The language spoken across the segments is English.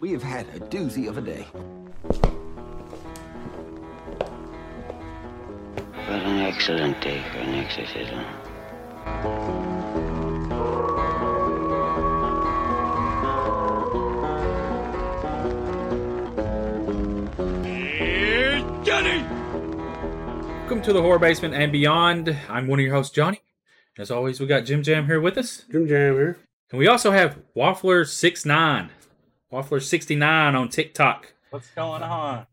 We have had a doozy of a day. What an excellent day for an exorcism. Here's Johnny! Welcome to The Horror Basement and Beyond. I'm one of your hosts, Johnny. As always, we got Jim Jam here with us. Jim Jam here. And we also have Waffler69. Waffler69 on TikTok. What's going on?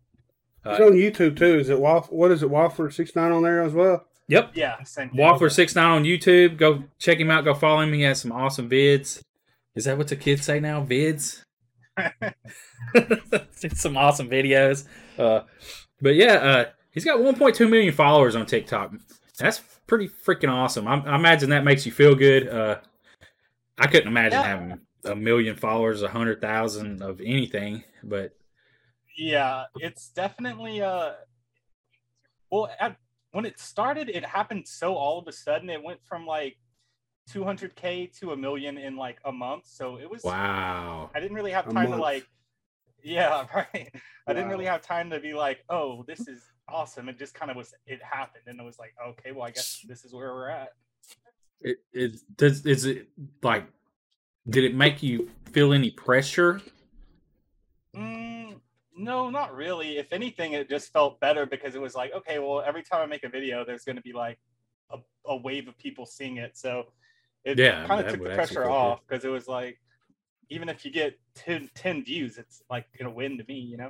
It's on YouTube too. Is it Waffler69 on there as well? Yep. Yeah. Same thing. Waffler69 on YouTube. Go check him out. Go follow him. He has some awesome vids. Is that what the kids say now? Vids. Some awesome videos. But yeah, he's got 1.2 million followers on TikTok. That's pretty freaking awesome. I imagine that makes you feel good. I couldn't imagine having 1 million followers, 100,000 of anything, but yeah, it's definitely when it started, it happened so all of a sudden. It went from like 200K to 1 million in like a month. So it was wow. I didn't really have time to like, yeah, right. Wow. I didn't really have time to be like, oh, this is awesome. It just kind of was. It happened, and it was like, okay, well, I guess this is where we're at. It does. Is it like? Did it make you feel any pressure? No, not really. If anything, it just felt better because it was like, okay, well, every time I make a video, there's going to be like a wave of people seeing it. So it kind of took the pressure off because it was like, even if you get 10 views, it's like a win to me, you know?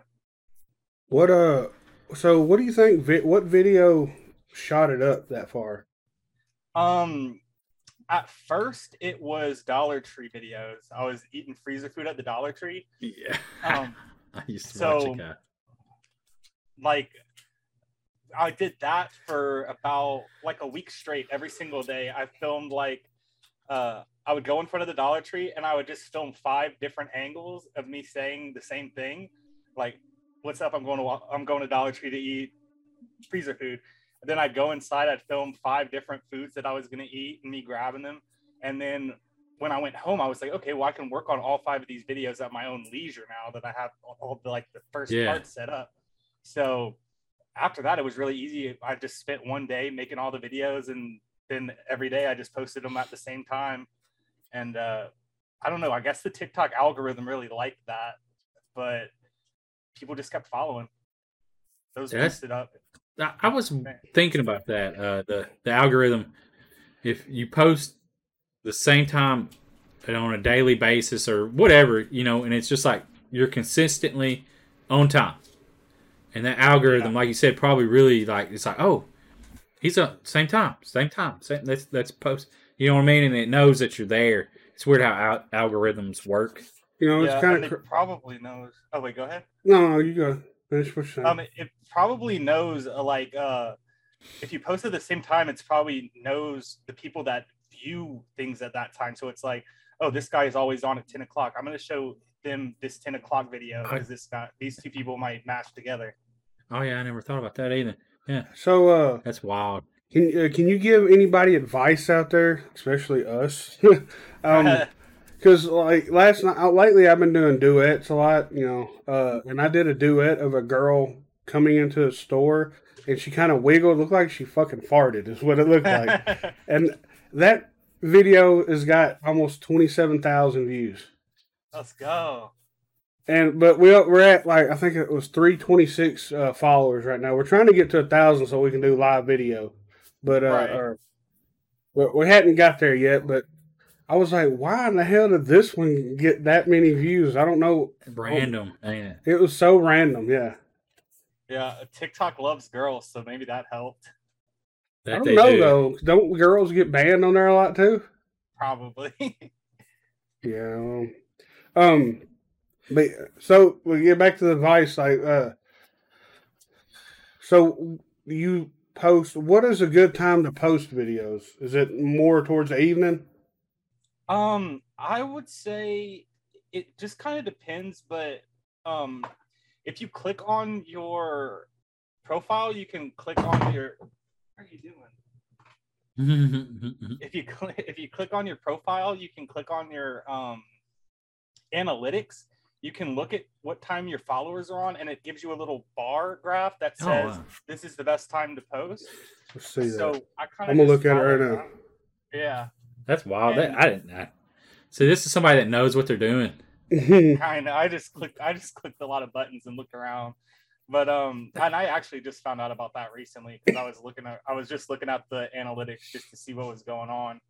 So what do you think, what video shot it up that far? At first, it was Dollar Tree videos. I was eating freezer food at the Dollar Tree. Yeah. I used to watch it. Like, I did that for about, like, a week straight every single day. I filmed, like, I would go in front of the Dollar Tree, and I would just film 5 different angles of me saying the same thing. Like, what's up? I'm going to Dollar Tree to eat freezer food. Then I'd go inside, I'd film 5 different foods that I was going to eat and me grabbing them. And then when I went home, I was like, okay, well, I can work on all 5 of these videos at my own leisure now that I have all the, like the first part set up. So after that, it was really easy. I just spent one day making all the videos, and then every day I just posted them at the same time. And I don't know, I guess the TikTok algorithm really liked that, but people just kept following. Those posted up. I was thinking about that, the algorithm. If you post the same time on a daily basis or whatever, you know, and it's just like you're consistently on time. And that algorithm, like you said, probably really like, it's like, oh, he's on same time. Let's post. You know what I mean? And it knows that you're there. It's weird how algorithms work. You know, it's kind of... probably knows. Oh, wait, go ahead. No, you go. It probably knows if you post at the same time, it's probably knows the people that view things at that time. So it's like, oh, this guy is always on at 10 o'clock. I'm going to show them this 10 o'clock video because these 2 people might match together. Oh yeah, I never thought about that either. Yeah. So that's wild. Can you give anybody advice out there, especially us? Because like last night, lately I've been doing duets a lot, you know, and I did a duet of a girl coming into a store, and she kind of wiggled, looked like she fucking farted is what it looked like. And that video has got almost 27,000 views. Let's go. And but we're at like, I think it was 326 followers right now. We're trying to get to 1,000 so we can do live video, but we hadn't got there yet, but. I was like, why in the hell did this one get that many views? I don't know. Random. Yeah. It was so random, yeah. Yeah, TikTok loves girls, so maybe that helped. I don't know, though. Don't girls get banned on there a lot, too? Probably. Yeah. But so, we get back to the advice. Like, so, you post... What is a good time to post videos? Is it more towards the evening? I would say it just kind of depends, but if you click on your profile, you can click on your. What are you doing? if you click on your profile, you can click on your analytics, you can look at what time your followers are on, and it gives you a little bar graph that says this is the best time to post. Let's see that. So I'm gonna look at it right now. Yeah, that's wild. And so this is somebody that knows what they're doing. Kind of. I just clicked a lot of buttons and looked around, but and I actually just found out about that recently because I was just looking at the analytics just to see what was going on.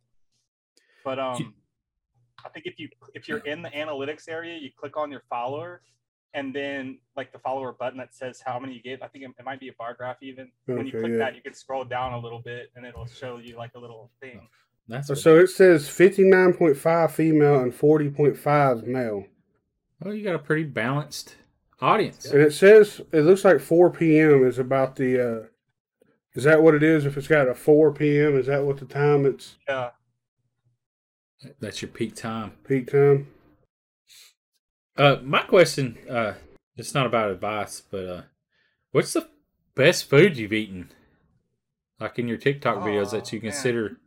But I think if you're in the analytics area, you click on your follower, and then like the follower button that says how many you gave. I think it might be a bar graph even. When you click that, you can scroll down a little bit, and it'll show you like a little thing. That's so it says 59.5 female and 40.5 male. Well, you got a pretty balanced audience. And it says it looks like 4 p.m. is about the. Is that what it is? If it's got a 4 p.m., is that what the time it's? Yeah. That's your peak time. Peak time. My question, it's not about advice, but what's the best food you've eaten? Like in your TikTok videos that you consider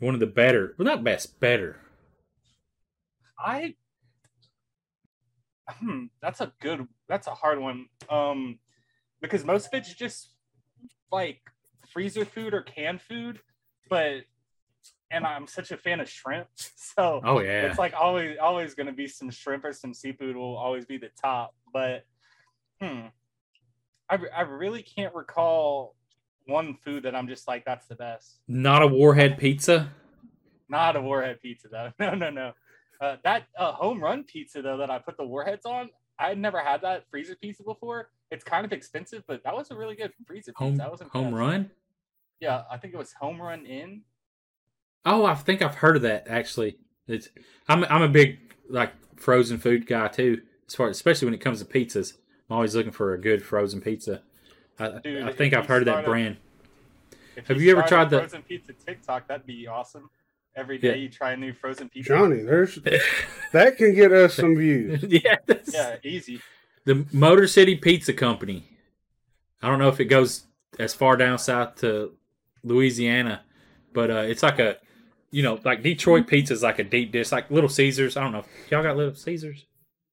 one of the better. Well, not best, better. That's a hard one. Because most of it's just like freezer food or canned food, but. And I'm such a fan of shrimp, so it's like always going to be some shrimp or some seafood will always be the top. But I really can't recall one food that I'm just like that's the best. Not a Warhead pizza. Not a Warhead pizza though. No. That home run pizza though that I put the Warheads on. I had never had that freezer pizza before. It's kind of expensive, but that was a really good freezer pizza. That was home run. Yeah, I think it was Home Run Inn. Oh, I think I've heard of that actually. I'm a big like frozen food guy too, as far especially when it comes to pizzas. I'm always looking for a good frozen pizza. I think I've heard of that brand. Have you ever tried the frozen pizza TikTok? That'd be awesome. Every day you try a new frozen pizza. Johnny, there's that can get us some views. Yeah, easy. The Motor City Pizza Company. I don't know if it goes as far down south to Louisiana, but it's like a. You know, like Detroit pizza is like a deep dish, like Little Caesars. I don't know. Y'all got Little Caesars?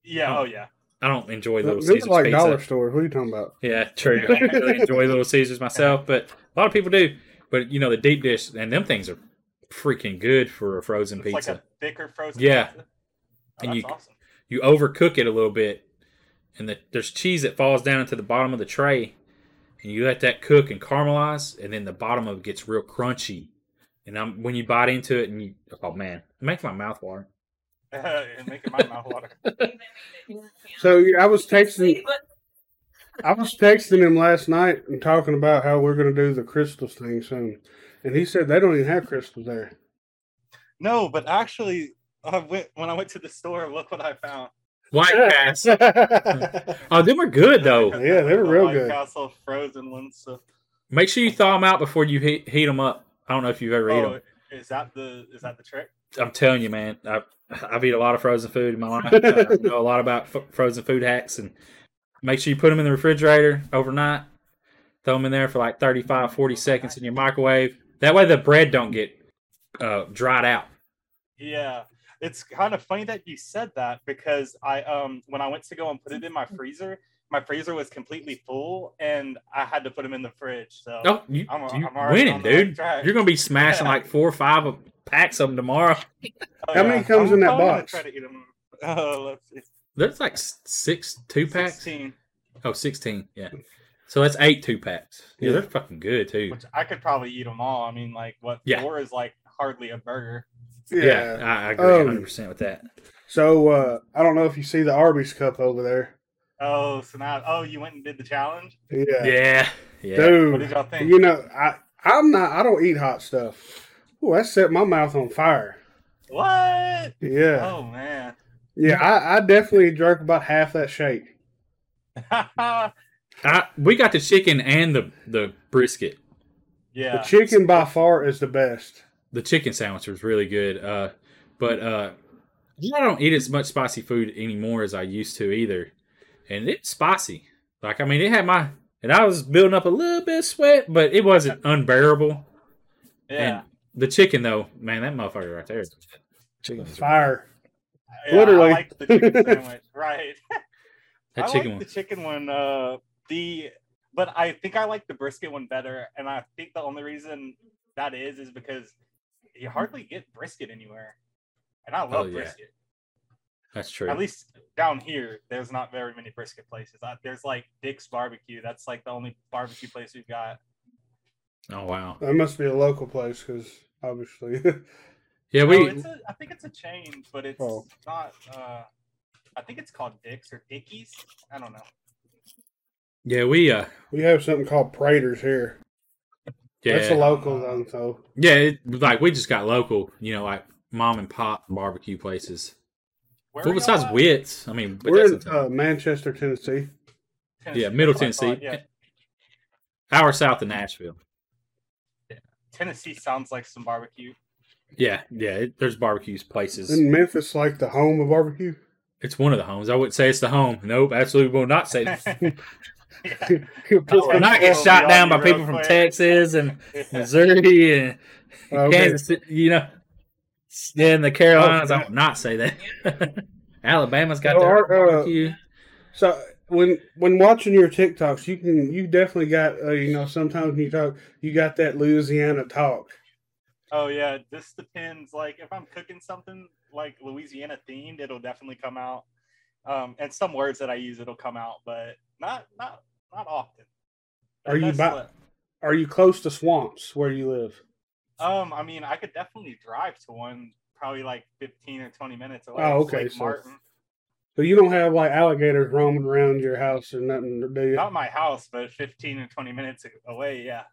Yeah. Oh, yeah. I don't enjoy Little Caesars. It's like pizza. Dollar stores. What are you talking about? Yeah, true. I don't really enjoy Little Caesars myself, but a lot of people do. But, you know, the deep dish and them things are freaking good for a frozen pizza. Like a thicker frozen pizza? Yeah. Oh, and you overcook it a little bit, and there's cheese that falls down into the bottom of the tray, and you let that cook and caramelize, and then the bottom of it gets real crunchy. And when you bite into it, and you, oh man, it makes my mouth water. So I was texting him last night and talking about how we're going to do the crystals thing soon, and he said they don't even have crystals there. No, but actually, when I went to the store, look what I found. White Castle. Oh, they were good though. Yeah, they were real good. White Castle frozen ones. So. Make sure you thaw them out before you heat them up. I don't know if you've ever eaten them. Is that the trick? I'm telling you, man. I've eaten a lot of frozen food in my life. I know a lot about frozen food hacks. And make sure you put them in the refrigerator overnight. Throw them in there for like 35, 40 seconds in your microwave. That way the bread don't get dried out. Yeah. It's kind of funny that you said that because I when I went to go and put it in my freezer was completely full, and I had to put them in the fridge. So I'm winning, dude. You're going to be smashing like 4 or 5 packs of them tomorrow. Oh, how many comes in that box? Try to eat them. Let's see. There's like 6 2-packs? 16. Oh, 16, yeah. So that's 8 2-packs. Yeah, they're fucking good, too. Which I could probably eat them all. I mean, like, 4 is like hardly a burger. Yeah, I agree 100% with that. So I don't know if you see the Arby's cup over there. Oh, so now, you went and did the challenge? Yeah. Dude, what did y'all think? You know, I don't eat hot stuff. Oh, that set my mouth on fire. What? Yeah. Oh, man. Yeah, I definitely drank about half that shake. We got the chicken and the brisket. Yeah. The chicken by far is the best. The chicken sandwich was really good. But I don't eat as much spicy food anymore as I used to either. And it's spicy. Like, I mean, it had and I was building up a little bit of sweat, but it wasn't unbearable. Yeah. And the chicken, though, man, that motherfucker right there. Chicken's fire. Yeah, literally. I liked the chicken sandwich. Right. I like the chicken one. But I think I like the brisket one better, and I think the only reason that is because you hardly get brisket anywhere, and I love brisket. That's true. At least down here, there's not very many brisket places. There's like Dick's Barbecue. That's like the only barbecue place we've got. Oh wow! That must be a local place, because obviously. Yeah, I think it's a chain, but it's not. I think it's called Dick's or Dickies. I don't know. Yeah, we have something called Prater's here. Yeah, that's a local though. So yeah, we just got local, like mom and pop barbecue places. Well, besides Wits, we're in Manchester, Tennessee. Yeah, Middle Tennessee, hour south of Nashville. Yeah. Tennessee sounds like some barbecue. Yeah, there's barbecue places. Isn't Memphis like the home of barbecue? It's one of the homes. I wouldn't say it's the home. Nope, absolutely will not say that. We're not getting shot down by people from Texas and Missouri and Kansas City, in the Carolinas. I will not say that. Alabama's got their barbecue. So when watching your TikToks, you definitely got sometimes when you talk, you got that Louisiana talk. Oh yeah, this depends. Like if I'm cooking something like Louisiana themed, it'll definitely come out. And some words that I use, it'll come out, but not often. Are you close to swamps where you live? I could definitely drive to one, probably like 15 or 20 minutes away. Oh, okay. So you don't have like alligators roaming around your house or nothing, do you? Not my house, but 15 or 20 minutes away, yeah.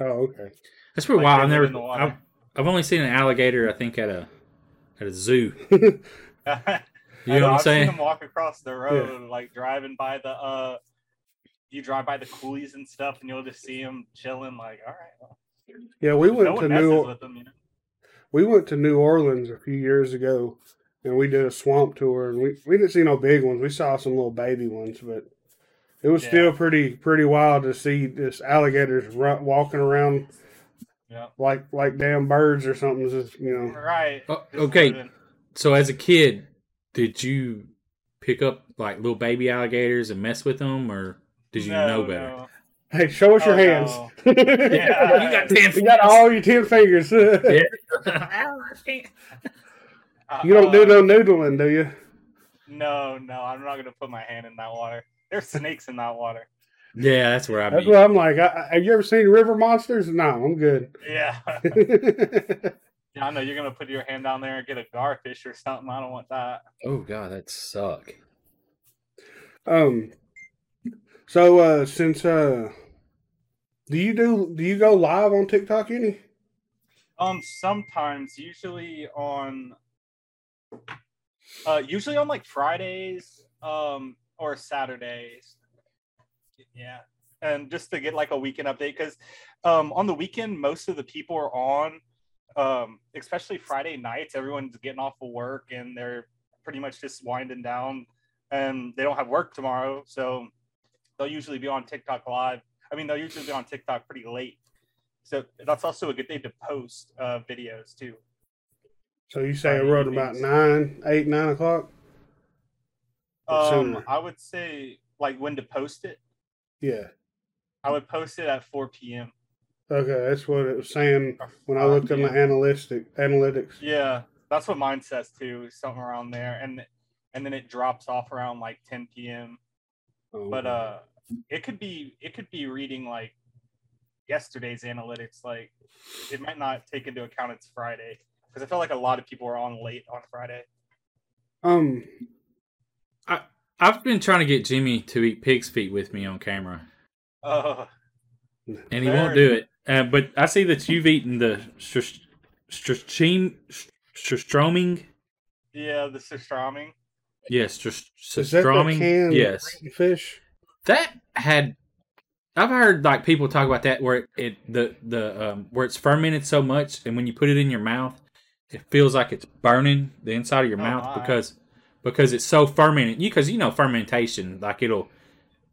Oh, okay. That's pretty wild. I've only seen an alligator, I think, at a zoo. You know what I'm saying? I've seen them walk across the road, like driving by the. You drive by the coolies and stuff, and you'll just see them chilling. Like, all right. Well. Yeah, we went to New Orleans a few years ago, and we did a swamp tour, and we didn't see no big ones. We saw some little baby ones, but it was still pretty wild to see this alligators walking around. Yeah. Like damn birds or something, just, Right. Okay. So as a kid, did you pick up like little baby alligators and mess with them, or did you know better? No. Hey, show us your hands. No. Yeah. You got 10 fingers. You got all your 10 fingers. You don't do no noodling, do you? No, I'm not gonna put my hand in that water. There's snakes in that water. Yeah, that's where That's what I'm like. Have you ever seen river monsters? No, I'm good. Yeah. I know you're going to put your hand down there and get a garfish or something. I don't want that. Oh, God, that suck. So, since, do you go live on TikTok any? Sometimes, usually on like Fridays, or Saturdays. Yeah, and just to get like a weekend update, because on the weekend most of the people are on, especially Friday nights. Everyone's getting off of work and they're pretty much just winding down, and they don't have work tomorrow, so they'll usually be on TikTok live. They'll usually be on TikTok pretty late, so that's also a good day to post videos too. So you say around about 9 o'clock? I would say like when to post it. Yeah, I would post it at 4 p.m. Okay, that's what it was saying when I looked at my analytics. Yeah, that's what mine says too, something around there, and then it drops off around like 10 p.m. Oh, but it could be reading like yesterday's analytics. Like it might not take into account it's Friday, because I feel like a lot of people are on late on Friday. I've been trying to get Jimmy to eat pig's feet with me on camera. And he won't do it. But I see that you've eaten the stroming. Yeah, the stroming. Yes, stroming. Yes, fish. That had. I've heard like people talk about that, where where it's fermented so much, and when you put it in your mouth, it feels like it's burning the inside of your mouth because it's so fermented, because fermentation, like it'll...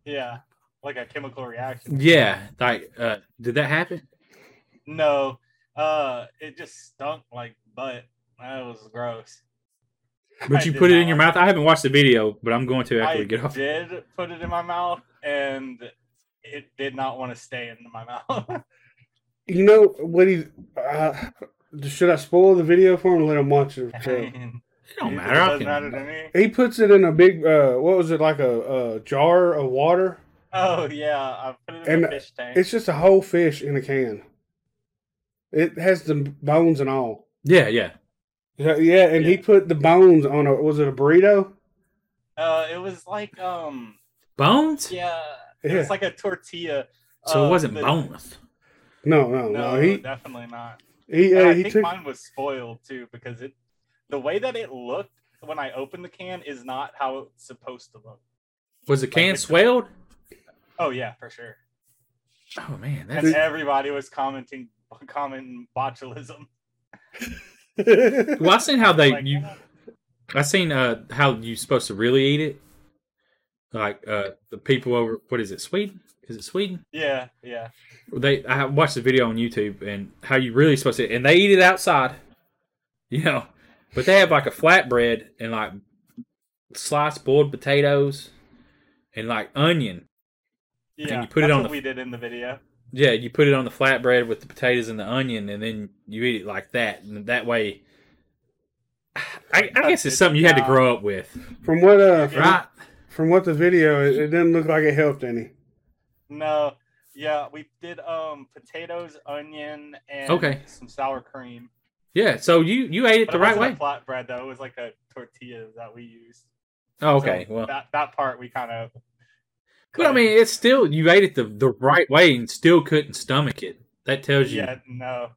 Yeah, like a chemical reaction. Yeah, like, did that happen? No, it just stunk like butt. That was gross. But you put it in your mouth? I haven't watched the video, but I'm going to after we get off. I did put it in my mouth, and it did not want to stay in my mouth. You know, what he... should I spoil the video for him or let him watch it? It don't matter. It doesn't matter to me. He puts it in a big, what was it, like a jar of water? Oh, yeah. I put it in a fish tank. It's just a whole fish in a can. It has the bones and all. Yeah, yeah. Yeah, and he put the bones on a, was it a burrito? It was like, Bones? Yeah. It was like a tortilla. So it wasn't boneless. No. He definitely not. I think mine was spoiled, too, because the way that it looked when I opened the can is not how it's supposed to look. Was the can swelled? Oh, yeah, for sure. Oh, man. And everybody was commenting botulism. Well, I seen how how you're supposed to really eat it. Like the people over, what is it, Sweden? Is it Sweden? Yeah, yeah. I watched the video on YouTube and how you really supposed to, and they eat it outside, you know. But they have like a flatbread and like sliced boiled potatoes and like onion. Yeah, and you put that's it on what we did in the video. Yeah, you put it on the flatbread with the potatoes and the onion, and then you eat it like that. And that way, I guess it's something you had to grow up with. From what the video, it didn't look like it helped any. No, yeah, we did potatoes, onion, and some sour cream. Yeah, so you ate it the right way. It wasn't a flatbread though; it was like a tortilla that we used. Oh, okay. So well, that part we kind of. But I mean, it's still, you ate it the right way and still couldn't stomach it. That tells you. Yeah, no.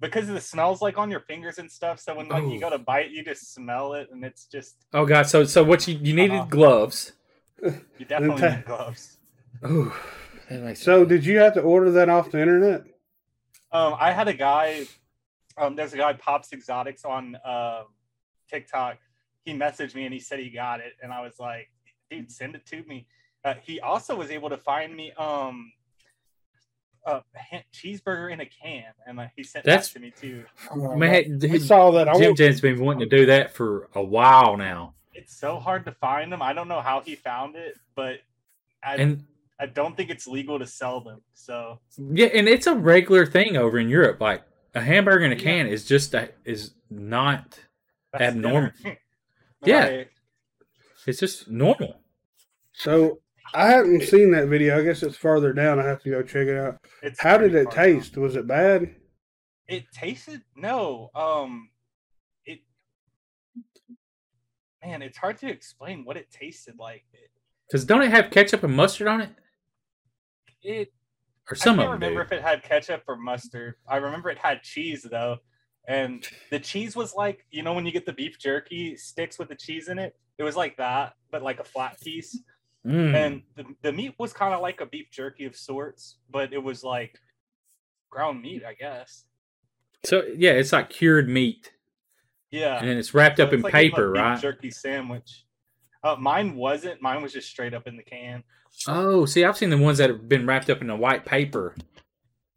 Because the smells like on your fingers and stuff. So when you go to bite, you just smell it and it's just. Oh, God. So what you needed gloves. You definitely need gloves. Oh. So did you have to order that off the internet? I had a guy. There's a guy, Pops Exotics on TikTok. He messaged me and he said he got it. And I was like, dude, send it to me. He also was able to find me a cheeseburger in a can, and he sent that to me too. Man, I saw that. Jim's been wanting to do that for a while now. It's so hard to find them. I don't know how he found it, but I don't think it's legal to sell them. So yeah, and it's a regular thing over in Europe. Like a hamburger in a can is just is not abnormal. Yeah, it's just normal. So I haven't seen that video. I guess it's farther down. I have to go check it out. How did it taste? Was it bad? It tasted no. It's hard to explain what it tasted like. Because don't it have ketchup and mustard on it? I can't remember if it had ketchup or mustard. I remember it had cheese though, and the cheese was like, you know, when you get the beef jerky sticks with the cheese in it. It was like that, but like a flat piece. And the meat was kind of like a beef jerky of sorts, but it was like ground meat, I guess. So yeah, it's like cured meat. Yeah, and it's wrapped up in paper, right? Beef jerky sandwich. Mine wasn't. Mine was just straight up in the can. Oh, see, I've seen the ones that have been wrapped up in a white paper.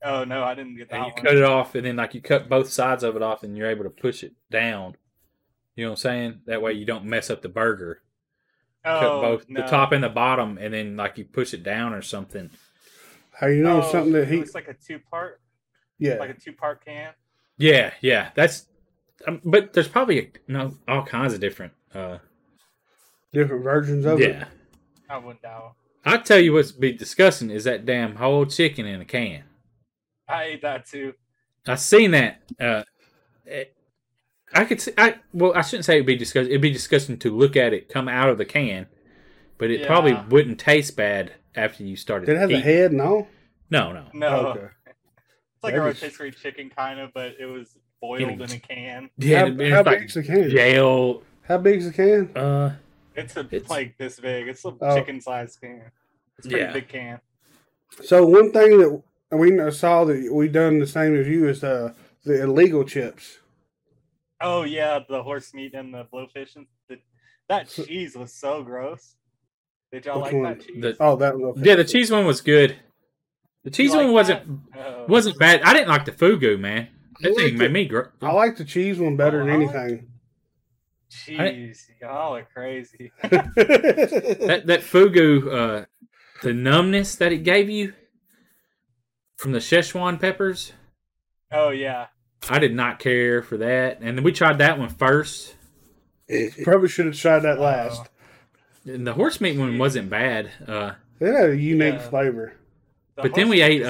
Oh no, I didn't get that. And you cut it off, and then like you cut both sides of it off, and you're able to push it down. You know what I'm saying? That way you don't mess up the burger. Cut both the top and the bottom, and then like you push it down or something. How you know something that he? It's like a two-part. Yeah, like a two-part can. Yeah. That's, but there's probably all kinds of different different versions of it. Yeah, I wouldn't doubt. I tell you what's be disgusting is that damn whole chicken in a can. I ate that too. I seen that. I could see. I shouldn't say it'd be disgusting. It'd be disgusting to look at it come out of the can, but it probably wouldn't taste bad after you started. Did it have a head? No. Okay. It's like a rotisserie chicken kind of, but it was boiled in a can. Yeah. How big is the can? Jail. How big is the can? It's like this big. It's a chicken-sized can. It's a pretty big can. So one thing that we saw that we done the same as you is the illegal chips. Oh, yeah, the horse meat and the blowfish. And that cheese was so gross. Did y'all like that cheese? The cheese one was good. The cheese one wasn't bad. I didn't like the fugu, man. That thing made me gross. I like the cheese one better than anything. Jeez, y'all are crazy. that fugu, the numbness that it gave you from the Szechuan peppers. Oh, yeah. I did not care for that. And we tried that one first. Probably should have tried that last. And the horse meat one wasn't bad. It had a unique flavor. But then we ate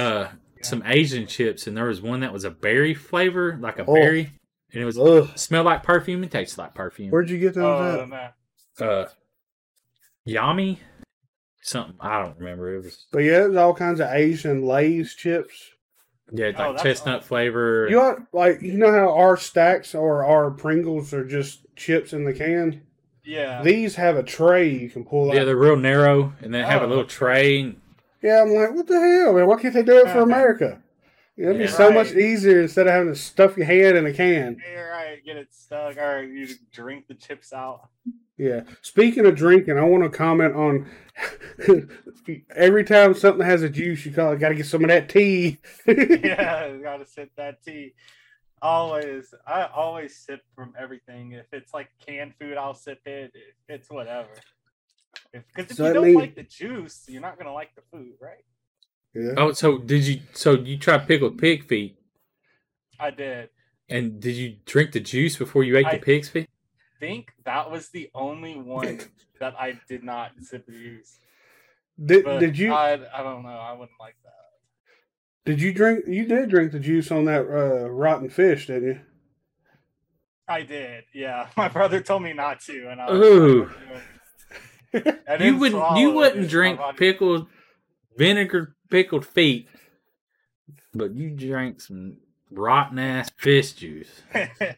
some Asian chips, and there was one that was a berry flavor, like a berry. And it was smelled like perfume and tasted like perfume. Where'd you get those at? Yummy? Something. I don't remember. But yeah, it was all kinds of Asian Lay's chips. Yeah, like chestnut flavor. You ought, you know how our stacks or our Pringles are just chips in the can? Yeah. These have a tray you can pull out. Yeah, they're real narrow, and they have a little tray. Yeah, I'm like, what the hell, man? Why can't they do it for America? It'd be so much easier instead of having to stuff your hand in a can. Yeah, right. Get it stuck. All right, you drink the chips out. Yeah. Speaking of drinking, I want to comment on every time something has a juice, you call it, got to get some of that tea. Yeah, got to sip that tea. Always. I always sip from everything. If it's like canned food, I'll sip it. It's whatever. Because if you don't like the juice, you're not going to like the food, right? Yeah. Oh, so you tried pickled pig feet? I did. And did you drink the juice before you ate the pig's feet? I think that was the only one that I did not sip the juice. Did you? I don't know. I wouldn't like that. Did you drink? You did drink the juice on that rotten fish, didn't you? I did. Yeah, my brother told me not to, and I was you wouldn't. You wouldn't drink pickled feet, but you drank some rotten ass fish juice,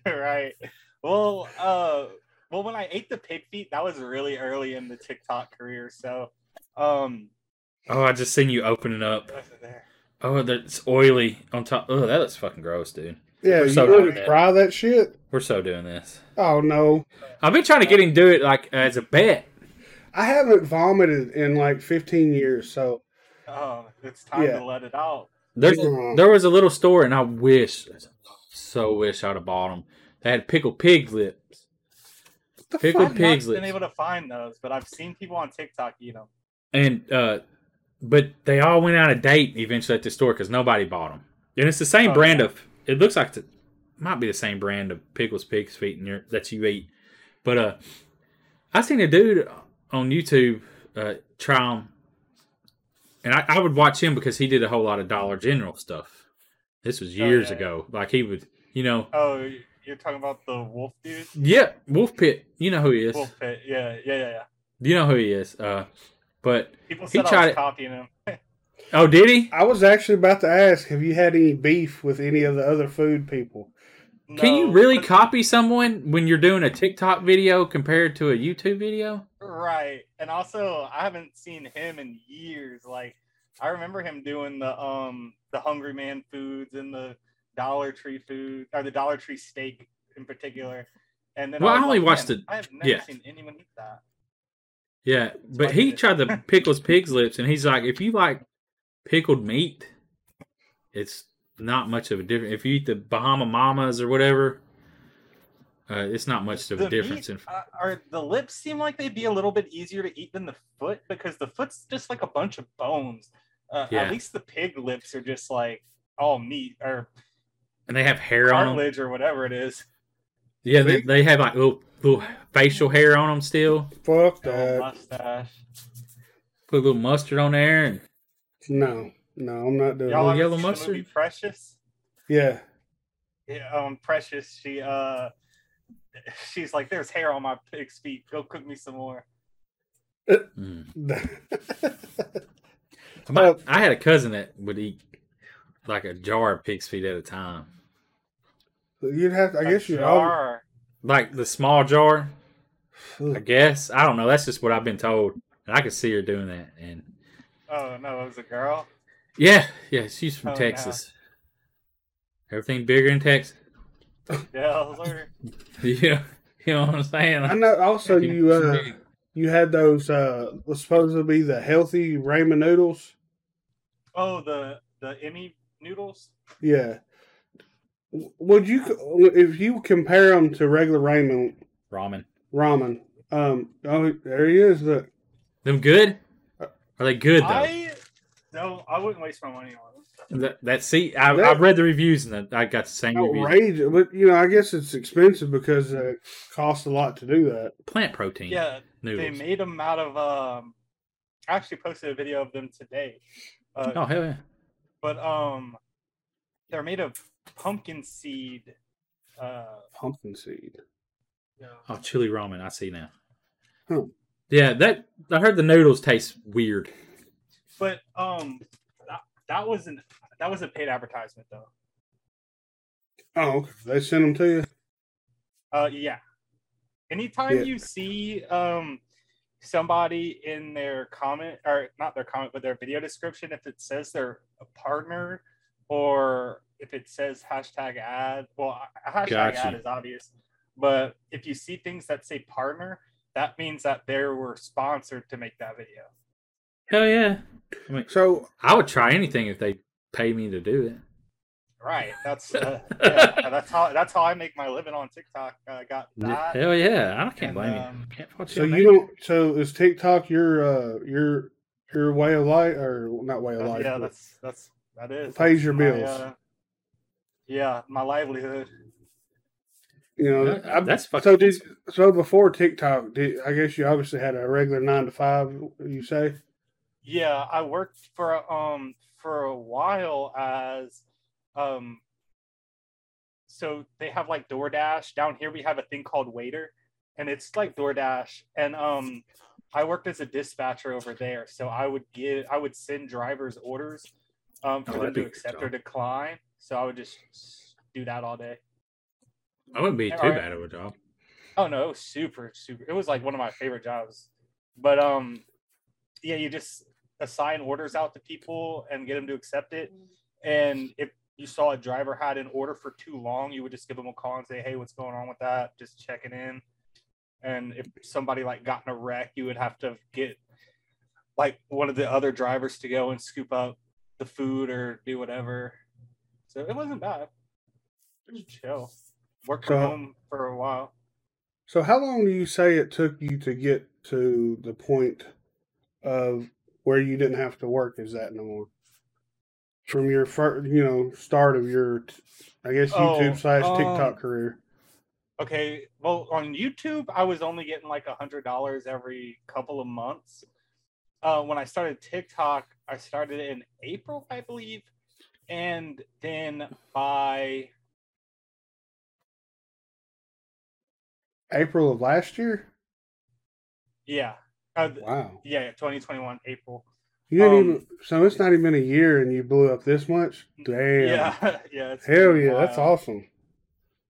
right? Well, when I ate the pig feet, that was really early in the TikTok career. So, I just seen you open it up. Oh, that's oily on top. Oh, that looks fucking gross, dude. Yeah, you want to fry that shit? We're so doing this. Oh no! I've been trying to get him to do it like as a bet. I haven't vomited in like 15 years, so. Oh, it's time to let it out. There was a little store, and I wish I'd have bought them. They had pickled pig lips. Pickled pig's lips. I've been able to find those, but I've seen people on TikTok eat them. And but they all went out of date eventually at the store because nobody bought them. And it's the same brand of. It looks like it might be the same brand of pig's feet that you eat. But I seen a dude on YouTube try them. And I would watch him because he did a whole lot of Dollar General stuff. This was years ago. Like he would, you know. Oh, you're talking about the wolf dude? Yeah, Wolf Pit. You know who he is. Wolf Pit. Yeah. You know who he is. But people said I was copying him. Oh, did he? I was actually about to ask, have you had any beef with any of the other food people? No. Can you really copy someone when you're doing a TikTok video compared to a YouTube video? Right. And also, I haven't seen him in years. Like, I remember him doing the Hungry Man foods and the Dollar Tree food, or the Dollar Tree steak in particular. And then I only watched I have never seen anyone eat that. Yeah, but he tried the pickled pig's lips, and he's like, if you like pickled meat, it's not much of a difference. If you eat the Bahama Mamas or whatever, it's not much of a difference. The lips seem like they'd be a little bit easier to eat than the foot because the foot's just like a bunch of bones. At least the pig lips are just like all meat and they have hair on them. Cartilage or whatever it is. Yeah, they have like little facial hair on them still. Fuck that. Mustache. Put a little mustard on there. And No, I'm not doing that. Yellow mustard. The movie Precious? Yeah. Precious. She's like, there's hair on my pig's feet. Go cook me some more. I had a cousin that would eat like a jar of pig's feet at a time. You'd have. I guess you'd all like the small jar. I guess I don't know. That's just what I've been told, and I could see her doing that. And oh no, it was a girl. Yeah, she's from Texas. No. Everything bigger in Texas. Yeah, you know what I'm saying. I know. Also, you had those was supposed to be the healthy ramen noodles. Oh, the Emmy noodles. Yeah. Would you, if you compare them to regular ramen, Ramen. Oh, there he is. Look. Them good? Are they good, though? No, I wouldn't waste my money on them. I've read the reviews, and I got the same outrageous reviews. But, you know, I guess it's expensive because it costs a lot to do that. Plant protein. Yeah, noodles. They made them out of... I actually posted a video of them today. Oh, hell yeah. But they're made of pumpkin seed. Pumpkin seed. Yeah. Oh, chili ramen. I see now. Huh. Yeah, that I heard the noodles taste weird. But that was a paid advertisement though. Oh, they sent them to you. Yeah. Anytime you see somebody in their comment, or not their comment, but their video description, if it says they're a partner or if it says hashtag ad, well, hashtag ad is obvious. But if you see things that say partner, that means that they were sponsored to make that video. Hell yeah. I mean, so I would try anything if they pay me to do it. Right. That's that's how I make my living on TikTok. I got that. Hell yeah. I can't blame you. So is TikTok your way of life, or not way of life? Yeah, that is. Pays your bills. My livelihood. You know, that's fucking expensive. So before TikTok, I guess you obviously had a regular 9 to 5. You say? Yeah, I worked for a while as so they have like DoorDash down here. We have a thing called Waiter, and it's like DoorDash. And I worked as a dispatcher over there, so I would send drivers orders for them to accept or decline. So I would just do that all day. I wouldn't be too bad at a job. Oh no, it was super, super. It was like one of my favorite jobs. But you just assign orders out to people and get them to accept it. And if you saw a driver had an order for too long, you would just give them a call and say, "Hey, what's going on with that? Just checking in." And if somebody like got in a wreck, you would have to get like one of the other drivers to go and scoop up the food or do whatever. So it wasn't bad. It was chill. Worked from home for a while. So how long do you say it took you to get to the point of where you didn't have to work as that no more? From your first, you know, start of your, I guess, YouTube/TikTok career. Okay. Well, on YouTube, I was only getting like $100 every couple of months. When I started TikTok, I started in April, I believe. And then by... April of last year? Yeah. Wow. Yeah, 2021, April. You didn't even, so it's not even a year and you blew up this much? Damn. Yeah. Hell yeah, that's awesome.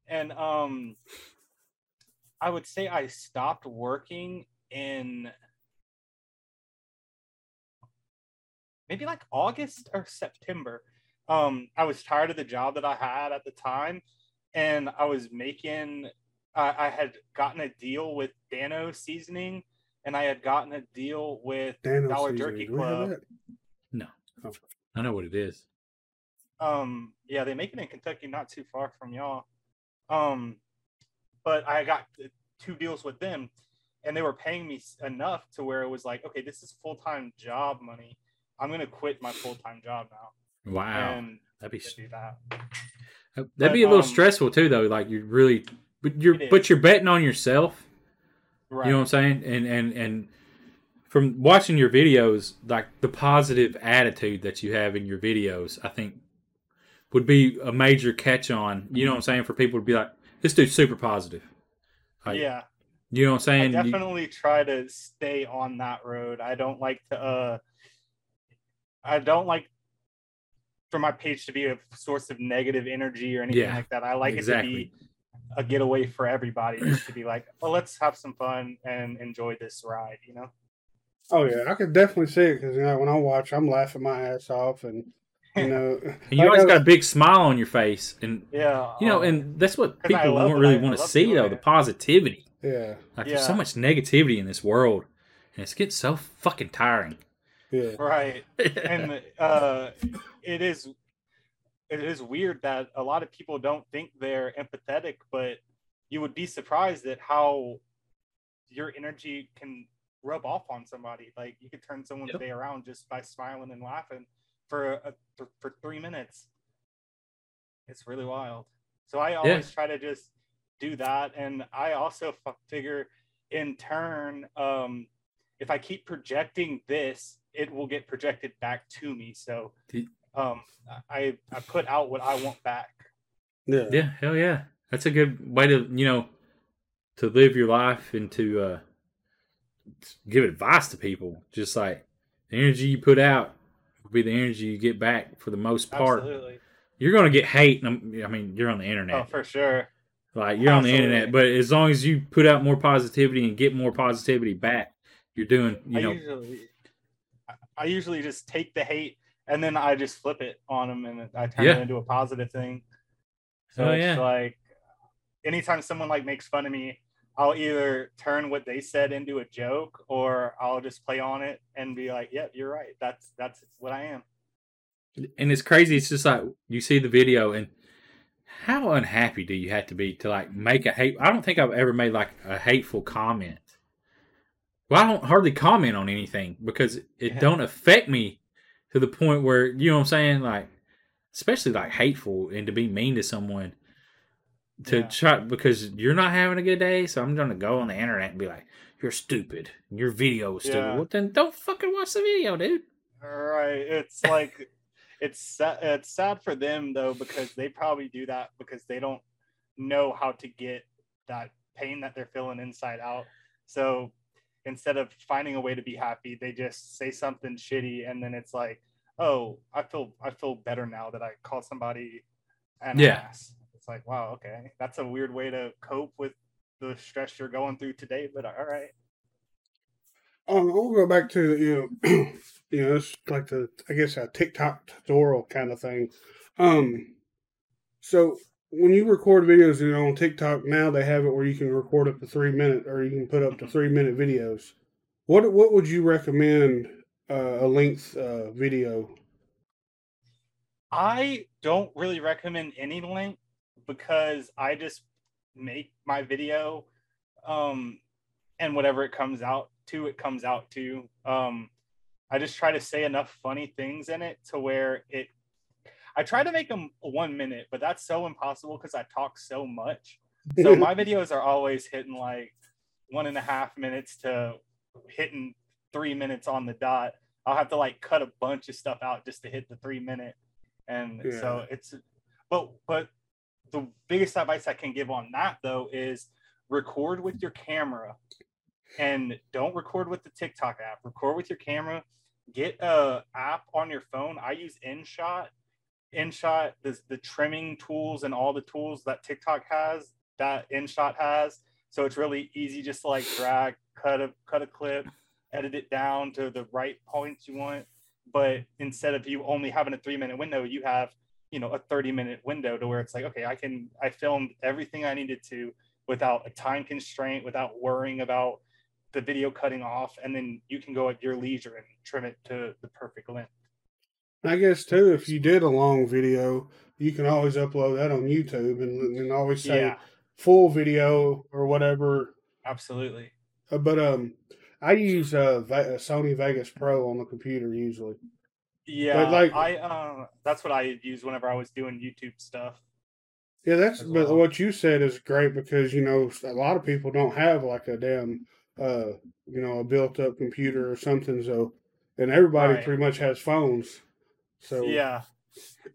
And I would say I stopped working in maybe like August or September. I was tired of the job that I had at the time, and I was making... I had gotten a deal with Dano Seasoning, and I had gotten a deal with Dollar Jerky Club. No. I know what it is. Yeah, they make it in Kentucky, not too far from y'all. But I got 2 deals with them, and they were paying me enough to where it was like, okay, this is full-time job money. I'm going to quit my full-time job now. Wow. And that'd be a little stressful, too, though. Like, you really... But you're betting on yourself, right? You know what I'm saying? And from watching your videos, like the positive attitude that you have in your videos, I think would be a major catch on. You know what I'm saying? For people to be like, this dude's super positive. Like, yeah. You know what I'm saying? I definitely try to stay on that road. I don't like to. I don't like for my page to be a source of negative energy or anything like that. I like it to be a getaway for everybody, just to be like, well, let's have some fun and enjoy this ride, you know? Oh, yeah. I could definitely see it because, you know, when I watch, I'm laughing my ass off and, you know. And you always got a big smile on your face. And, you know, and that's what people don't really want to see, though, the positivity. Yeah. Like, there's so much negativity in this world, and it's getting so fucking tiring. Yeah. Right. And it is weird that a lot of people don't think they're empathetic, but you would be surprised at how your energy can rub off on somebody. Like, you could turn someone's day around just by smiling and laughing for 3 minutes. It's really wild. So I always try to just do that. And I also figure in turn, if I keep projecting this, it will get projected back to me. So I put out what I want back. Yeah. Hell yeah. That's a good way to, you know, to live your life and to give advice to people. Just like the energy you put out will be the energy you get back for the most part. Absolutely. You're going to get hate. I mean, you're on the internet. Oh, for sure. Like, you're on the internet, but as long as you put out more positivity and get more positivity back, you're doing, you know. I usually just take the hate and then I just flip it on them and I turn it into a positive thing. So it's like, anytime someone like makes fun of me, I'll either turn what they said into a joke or I'll just play on it and be like, "Yep, you're right. That's what I am." And it's crazy. It's just like, you see the video and how unhappy do you have to be to like make a hate? I don't think I've ever made like a hateful comment. Well, I don't hardly comment on anything because it don't affect me to the point where, you know what I'm saying? Like, especially like hateful and to be mean to someone to try, because you're not having a good day. So I'm going to go on the internet and be like, "You're stupid. Your video is stupid." Well, then don't fucking watch the video, dude. All right. It's like, it's sad for them though, because they probably do that because they don't know how to get that pain that they're feeling inside out. So instead of finding a way to be happy, they just say something shitty. And then it's like, "Oh, I feel better now that I called somebody an ass." It's like, wow, okay. That's a weird way to cope with the stress you're going through today, but all right. I'll go back to, you know, it's like I guess a TikTok tutorial kind of thing. So when you record videos, you know, on TikTok now, they have it where you can record up to 3 minutes, or you can put up to 3 minute videos. What would you recommend a length video? I don't really recommend any length because I just make my video, and whatever it comes out to, it comes out to. I just try to say enough funny things in it to where I try to make them 1 minute, but that's so impossible because I talk so much. So my videos are always hitting like 1.5 minutes to hitting 3 minutes on the dot. I'll have to like cut a bunch of stuff out just to hit the 3 minute. And so it's, but the biggest advice I can give on that though is record with your camera and don't record with the TikTok app. Record with your camera. Get a app on your phone. I use InShot. InShot, the trimming tools and all the tools that TikTok has, that InShot has. So it's really easy just to like drag, cut a clip, edit it down to the right points you want. But instead of you only having a 3 minute window, you have, you know, a 30 minute window to where it's like, okay, I filmed everything I needed to without a time constraint, without worrying about the video cutting off. And then you can go at your leisure and trim it to the perfect length. I guess too, if you did a long video, you can always upload that on YouTube and always say full video or whatever. Absolutely. But, I use Sony Vegas Pro on the computer usually. Yeah, but like I that's what I use whenever I was doing YouTube stuff. Yeah, but what you said is great because, you know, a lot of people don't have like a damn you know, a built-up computer or something. So, and everybody pretty much has phones. So yeah,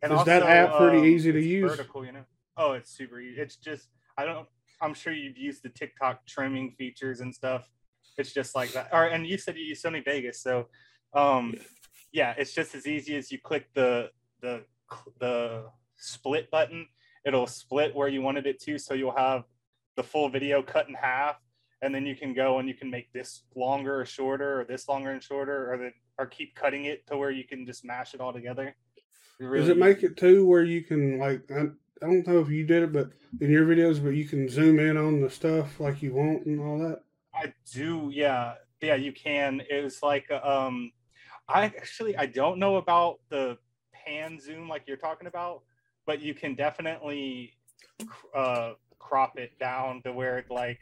and is also, that app pretty easy to use? Vertical, you know. Oh, it's super easy. It's just I'm sure you've used the TikTok trimming features and stuff. It's just like that. All right, and you said you use Sony Vegas, so it's just as easy as you click the split button. It'll split where you wanted it to, so you'll have the full video cut in half, and then you can go and you can make this longer or shorter, or this longer and shorter, or keep cutting it to where you can just mash it all together. Does it make it too where you can like? I don't know if you did it, but in your videos, but you can zoom in on the stuff like you want and all that. I do, yeah. You can. It was like, I don't know about the pan zoom like you're talking about, but you can definitely crop it down to where it like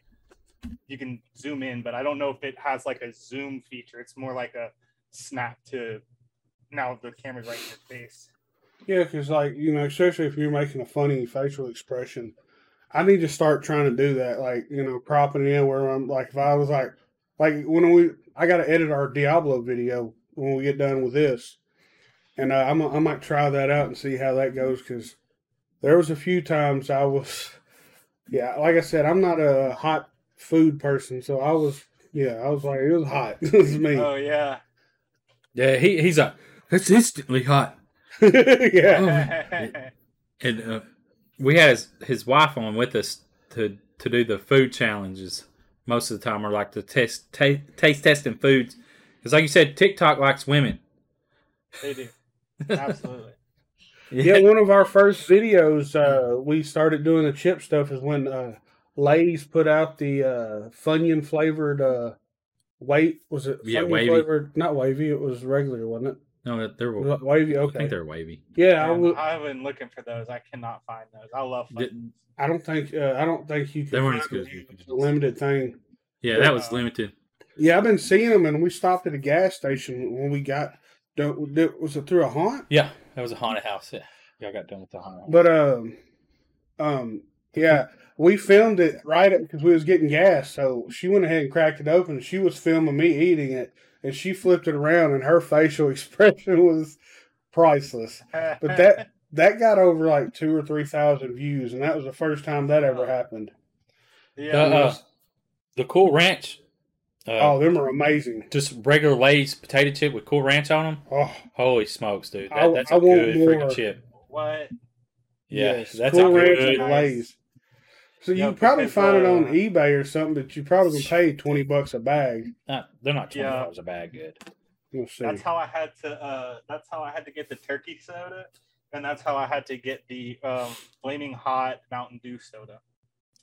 you can zoom in, but I don't know if it has like a zoom feature. It's more like a snap to now the camera's right in your face. Yeah, because like, you know, especially if you're making a funny facial expression, I need to start trying to do that. Like, you know, cropping in where I'm like, if I was like when I got to edit our Diablo video when we get done with this. And I might try that out and see how that goes, because there was a few times I was, yeah, like I said, I'm not a hot food person, so I was like, it was hot. It was me. Oh, yeah. Yeah, he's like, that's instantly hot. Yeah. Oh. And we had his wife on with us to do the food challenges most of the time, or like the taste testing foods. Because like you said, TikTok likes women. They do. Absolutely. Yeah, one of our first videos we started doing the chip stuff is when Lay's put out the Funyun flavored wavy flavored? Not wavy, it was regular, wasn't it? No, they were wavy. Okay, I think they're wavy. Yeah, I've been looking for those. I cannot find those. I love them. I don't think you can. They weren't as good. It's a limited thing. Yeah, that was limited. Yeah, I've been seeing them, and we stopped at a gas station when we got. Was it through a haunt? Yeah, that was a haunted house. Yeah, y'all got done with the haunted house. But yeah, we filmed it right because we was getting gas. So she went ahead and cracked it open. She was filming me eating it, and she flipped it around, and her facial expression was priceless. But that got over like 2,000 or 3,000 views, and that was the first time that ever happened. Yeah, the Cool Ranch. Them are amazing. Just regular Lay's potato chip with Cool Ranch on them. Oh, holy smokes, dude! That's a good freaking chip. What? Yeah, yes, that's Cool Ranch good. And Lay's. So you probably find it on eBay or something, but you probably can pay $20 a bag. They're not $20 a bag. Good. We'll see. That's how I had to. That's how I had to get the turkey soda, and that's how I had to get the Flaming Hot Mountain Dew soda.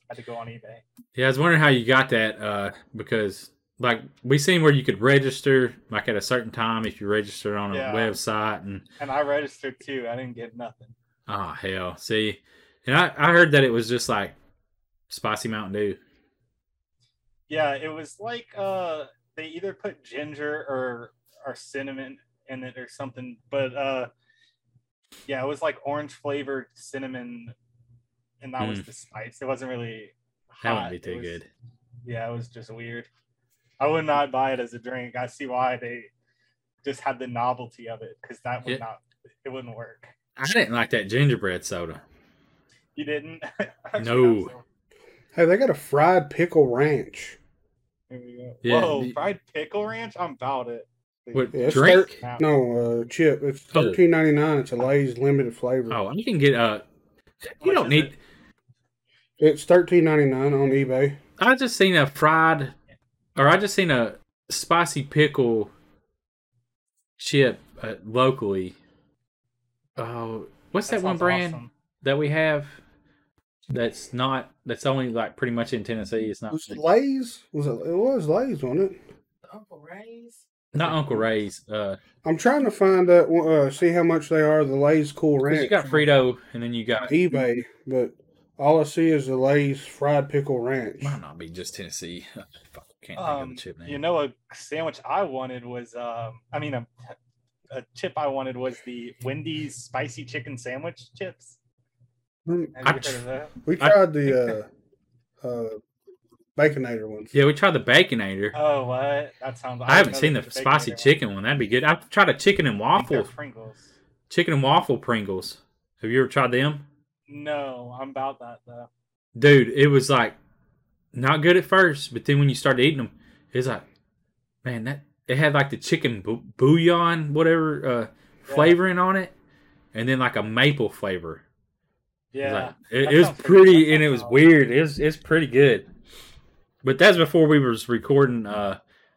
I had to go on eBay. Yeah, I was wondering how you got that because. Like, we seen where you could register, like, at a certain time if you registered on a website. And I registered, too. I didn't get nothing. Oh, hell. See? And I heard that it was just, like, spicy Mountain Dew. Yeah, it was, like, they either put ginger or cinnamon in it or something. But, yeah, it was, like, orange-flavored cinnamon, and that was the spice. It wasn't really hot. That wouldn't be too good. Yeah, it was just weird. I would not buy it as a drink. I see why they just had the novelty of it, because that would it wouldn't work. I didn't like that gingerbread soda. You didn't? No. Hey, they got a fried pickle ranch. There we go. Yeah. Whoa, fried pickle ranch? I'm about it. What, drink? Chip. It's $13.99. It's a Lay's limited flavor. Oh, you can get you don't need. It's $13.99 on eBay. I just seen a fried. Or I just seen a spicy pickle chip locally. Oh, what's that one brand awesome. That we have? That's only like pretty much in Tennessee. It's not. Was it Lay's? It was Lay's, wasn't it? Uncle Ray's. Not Uncle Ray's. I'm trying to find out, see how much they are. The Lay's Cool Ranch. You got Frito, and then you got eBay, but all I see is the Lay's fried pickle ranch. Might not be just Tennessee. Can't think of the chip name. You know, a sandwich I wanted was, a chip I wanted was the Wendy's spicy chicken sandwich chips. We tried the Baconator ones. Yeah, we tried the Baconator. Oh, what? That sounds. I haven't seen the spicy chicken one. That'd be good. I've tried a chicken and waffle Pringles. Chicken and waffle Pringles. Have you ever tried them? No, I'm about that though. Dude, it was like. Not good at first, but then when you started eating them, it's like, man, that it had like the chicken bouillon, whatever flavoring on it, and then like a maple flavor. Yeah, it was pretty, and it was weird. It's pretty good, but that's before we was recording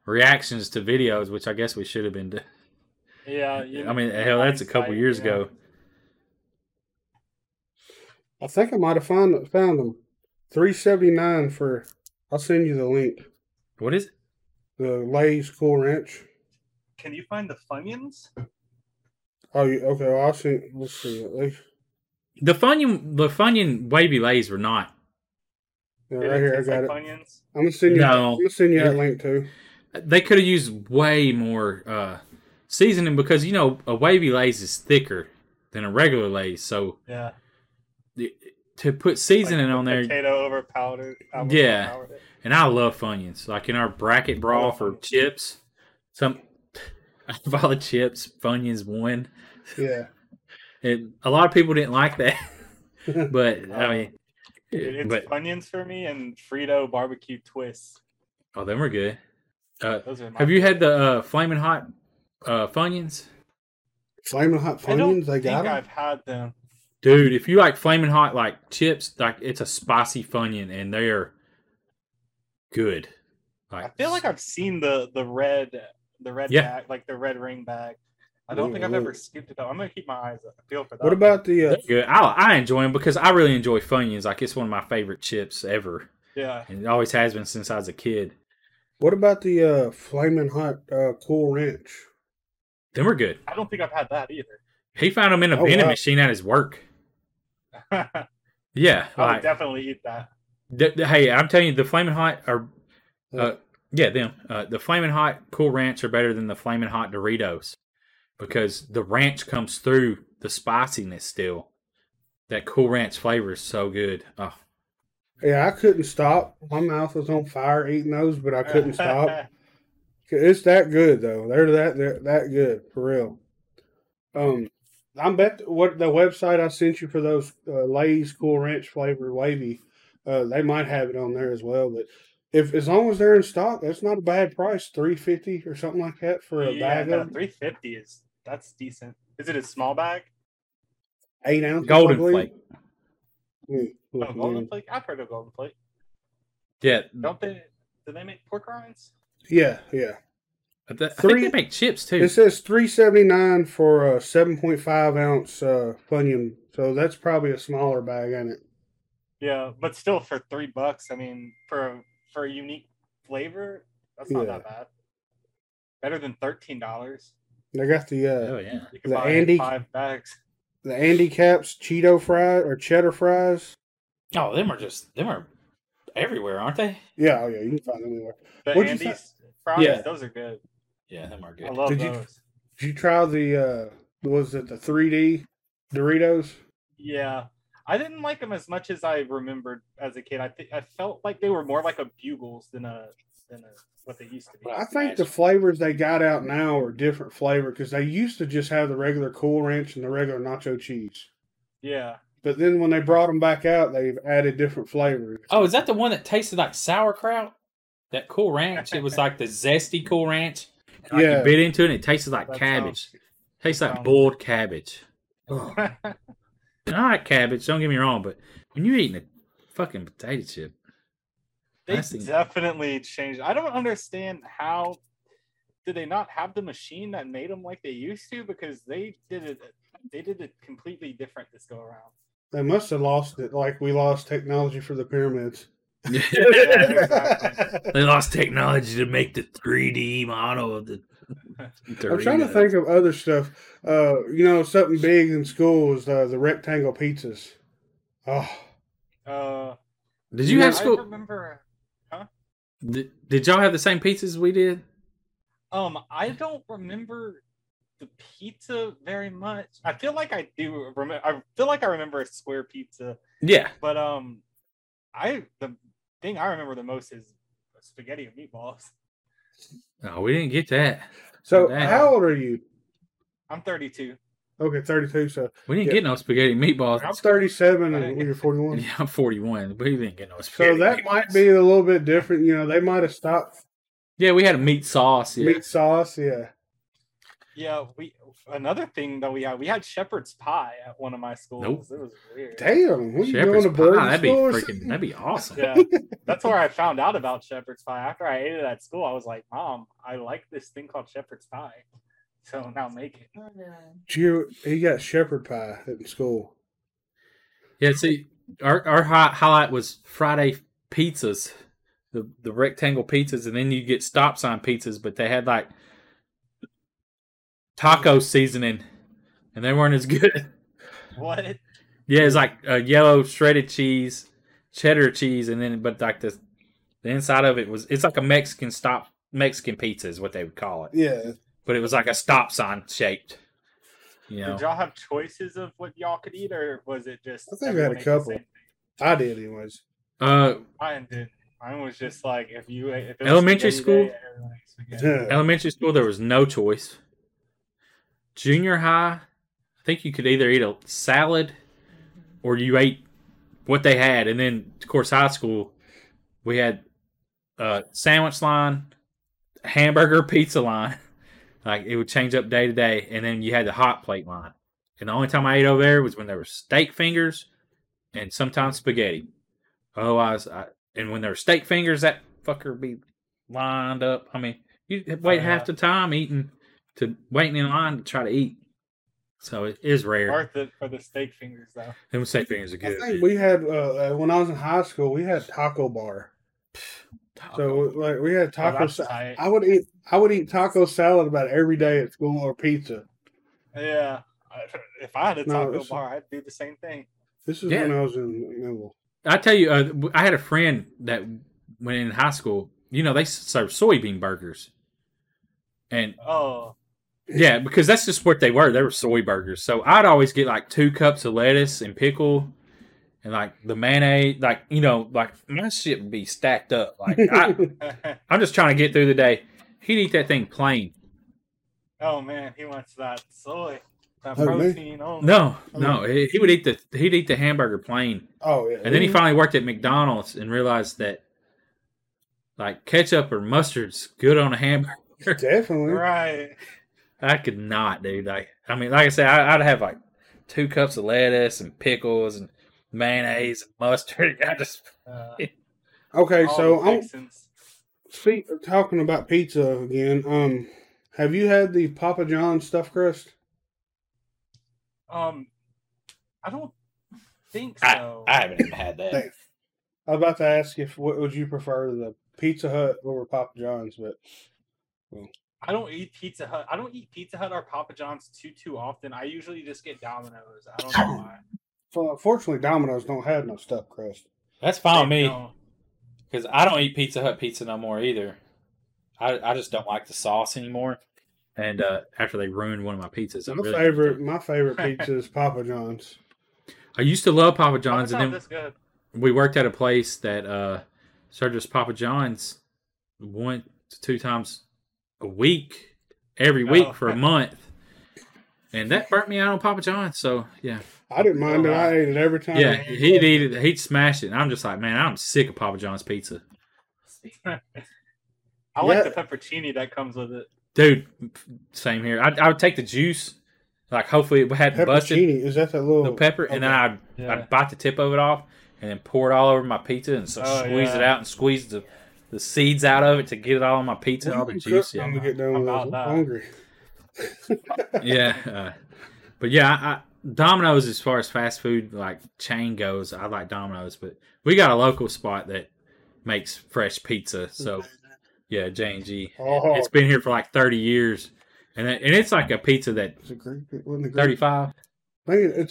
reactions to videos, which I guess we should have been doing. Yeah, I mean, hell, that's a couple years ago. I think I might have found them. $3.79 for. I'll send you the link. What is it? The Lay's Cool Ranch. Can you find the Funyuns? Oh, okay. Well, I'll see. Let's see. The Funyun wavy Lay's were not Right here, I got like it. Onions? I'm gonna send you. No, I'm gonna send you that link too. They could have used way more seasoning because you know a wavy Lay's is thicker than a regular Lay's, so yeah. To put seasoning like on there, potato over powder. Yeah, and I love Funyuns. Like in our bracket brawl for chips, I follow chips. Funyuns won. Yeah, and a lot of people didn't like that, but I mean. It's Funyuns for me and Frito barbecue twists. Oh, them were good. Have you had the Flamin' Hot Funyuns? Flamin' Hot Funyuns? I think I've had them. Dude, if you like Flamin' Hot like chips, like it's a spicy Funyun, and they are good. Like, I feel like I've seen the red bag, like the red ring bag. I don't think I've ever scooped it up. I'm going to keep my eyes peeled for that. What about the... good. I enjoy them because I really enjoy Funyuns. Like, it's one of my favorite chips ever. Yeah. And it always has been since I was a kid. What about the Flamin' Hot Cool Ranch? Them were good. I don't think I've had that either. He found them in a vending machine at his work. Yeah. I would definitely eat that. Hey, I'm telling you, the Flamin' Hot are... them. The Flamin' Hot Cool Ranch are better than the Flamin' Hot Doritos. Because the ranch comes through the spiciness still. That Cool Ranch flavor is so good. Oh. Yeah, I couldn't stop. My mouth was on fire eating those, but I couldn't stop. It's that good, though. They're that good, for real. I bet what the website I sent you for those Lay's Cool Ranch flavored wavy, they might have it on there as well. But as long as they're in stock, that's not a bad price. $3.50 or something like that for a bag of them. $3.50 is... That's decent. Is it a small bag? 8 ounces. Golden Flake. Golden Flake. I've heard of Golden Flake. Yeah. Do they make pork rinds? Yeah, yeah. I think they make chips too. It says $3.79 for a 7.5 ounce Funyun, so that's probably a smaller bag, ain't it? Yeah, but still for $3. I mean, for a unique flavor, that's not that bad. Better than $13. They got the the Andy 5 bags, the Andy Caps Cheeto fries or cheddar fries. Oh, them are everywhere, aren't they? Yeah, oh yeah, you can find them anywhere. The Andy's fries, those are good. Yeah, them are good. I love those. Did you try the was it the 3D Doritos? Yeah, I didn't like them as much as I remembered as a kid. I felt like they were more like a Bugles than what they used to be. I think the flavors they got out now are different flavor because they used to just have the regular Cool Ranch and the regular nacho cheese. Yeah. But then when they brought them back out, they've added different flavors. Oh, is that the one that tasted like sauerkraut? That Cool Ranch? It was like the zesty Cool Ranch. And like you bit into it and it tasted like cabbage. Tastes like boiled cabbage. I like cabbage, don't get me wrong, but when you're eating a fucking potato chip, they definitely changed. I don't understand how did they not have the machine that made them like they used to because they did it completely different this go around. They must have lost it like we lost technology for the pyramids. Yeah, exactly. They lost technology to make the 3D model of the Doritos. I'm trying to think of other stuff. Something big in school is the rectangle pizzas. Oh. Did you have school? I remember... Huh? Did y'all have the same pizzas we did? I don't remember the pizza very much. I feel like I do remember. I feel like I remember a square pizza. Yeah. But the thing I remember the most is spaghetti and meatballs. No, we didn't get that. So how old are you? I'm 32. Okay, 32. So we didn't get no spaghetti meatballs. I'm 37 and you're 41. Yeah, I'm 41, but we didn't get no spaghetti. So that meatballs might be a little bit different. You know, they might have stopped. Yeah, we had a meat sauce. Yeah. Meat sauce, yeah. Yeah, another thing that we had shepherd's pie at one of my schools. Nope. It was weird. Damn, what are you doing to boarding school? That'd be awesome. Yeah, that's where I found out about shepherd's pie. After I ate it at school, I was like, Mom, I like this thing called shepherd's pie. So now make it. He got shepherd pie at school. Yeah, see, our highlight was Friday pizzas, the rectangle pizzas, and then you get stop sign pizzas, but they had like taco seasoning, and they weren't as good. What? Yeah, it's like yellow shredded cheese cheddar cheese, and then but like the inside of it was, it's like a Mexican pizza is what they would call it. Yeah, but it was like a stop sign shaped. You know. Did y'all have choices of what y'all could eat, or was it just? I think we had a couple. I did, anyways. Mine did. Mine was just like if you ate, if it elementary was school. Day, elementary school, there was no choice. Junior high, I think you could either eat a salad or you ate what they had. And then, of course, high school, we had a sandwich line, hamburger, pizza line. Like, it would change up day to day. And then you had the hot plate line. And the only time I ate over there was when there were steak fingers and sometimes spaghetti. Otherwise, and when there were steak fingers, that fucker would be lined up. I mean, you'd wait half the time waiting in line to try to eat. So it is rare. Worth it for the steak fingers, though. Them steak fingers are good. I think we had, when I was in high school, we had taco bar. So like we had taco. I would eat taco salad about every day at school or pizza. Yeah, if I had a taco bar, I'd do the same thing. This is when I was in Newell. I tell you, I had a friend that when in high school, you know, they served soybean burgers. And yeah, because that's just what they were. They were soy burgers. So I'd always get like 2 cups of lettuce and pickle and like the mayonnaise. Like, you know, like my shit would be stacked up. Like I'm just trying to get through the day. He'd eat that thing plain. Oh man, he wants that soy. That protein only. No. He'd eat the hamburger plain. Oh yeah. And then he finally worked at McDonald's and realized that like ketchup or mustard's good on a hamburger. Definitely. Right. I could not, dude. Like I said, I'd have like 2 cups of lettuce and pickles and mayonnaise and mustard. I just okay. So talking about pizza again. Have you had the Papa John's stuffed crust? I don't think so. I haven't even had that. Thanks. I was about to ask if what would you prefer, the Pizza Hut over Papa John's, but. Well, I don't eat Pizza Hut or Papa John's too often. I usually just get Domino's. I don't know why. Well, unfortunately, Domino's don't have no stuffed crust. That's fine with me, because I don't eat Pizza Hut pizza no more either. I just don't like the sauce anymore. And after they ruined one of my pizzas, my favorite pizza is Papa John's. I used to love Papa John's, and then we worked at a place that served us Papa John's 1 to 2 times. A week, every week for a month, and that burnt me out on Papa John's. So yeah, I didn't mind it. I ate it every time. Yeah, he'd eat it. He'd smash it. And I'm just like, man, I'm sick of Papa John's pizza. I like the pepperoni that comes with it, dude. Same here. I would take the juice, like hopefully it hadn't busted. Is that the pepper? Okay. And then I'd bite the tip of it off, and then pour it all over my pizza, and squeeze it out and squeeze the seeds out of it to get it all on my pizza, all the juice. Yeah, I'm hungry. But yeah, Domino's as far as fast food like chain goes, I like Domino's. But we got a local spot that makes fresh pizza, so yeah, J&G. Oh. It's been here for like 30 years, and it's like a pizza that it's a Greek, it wasn't a Greek. 35. I think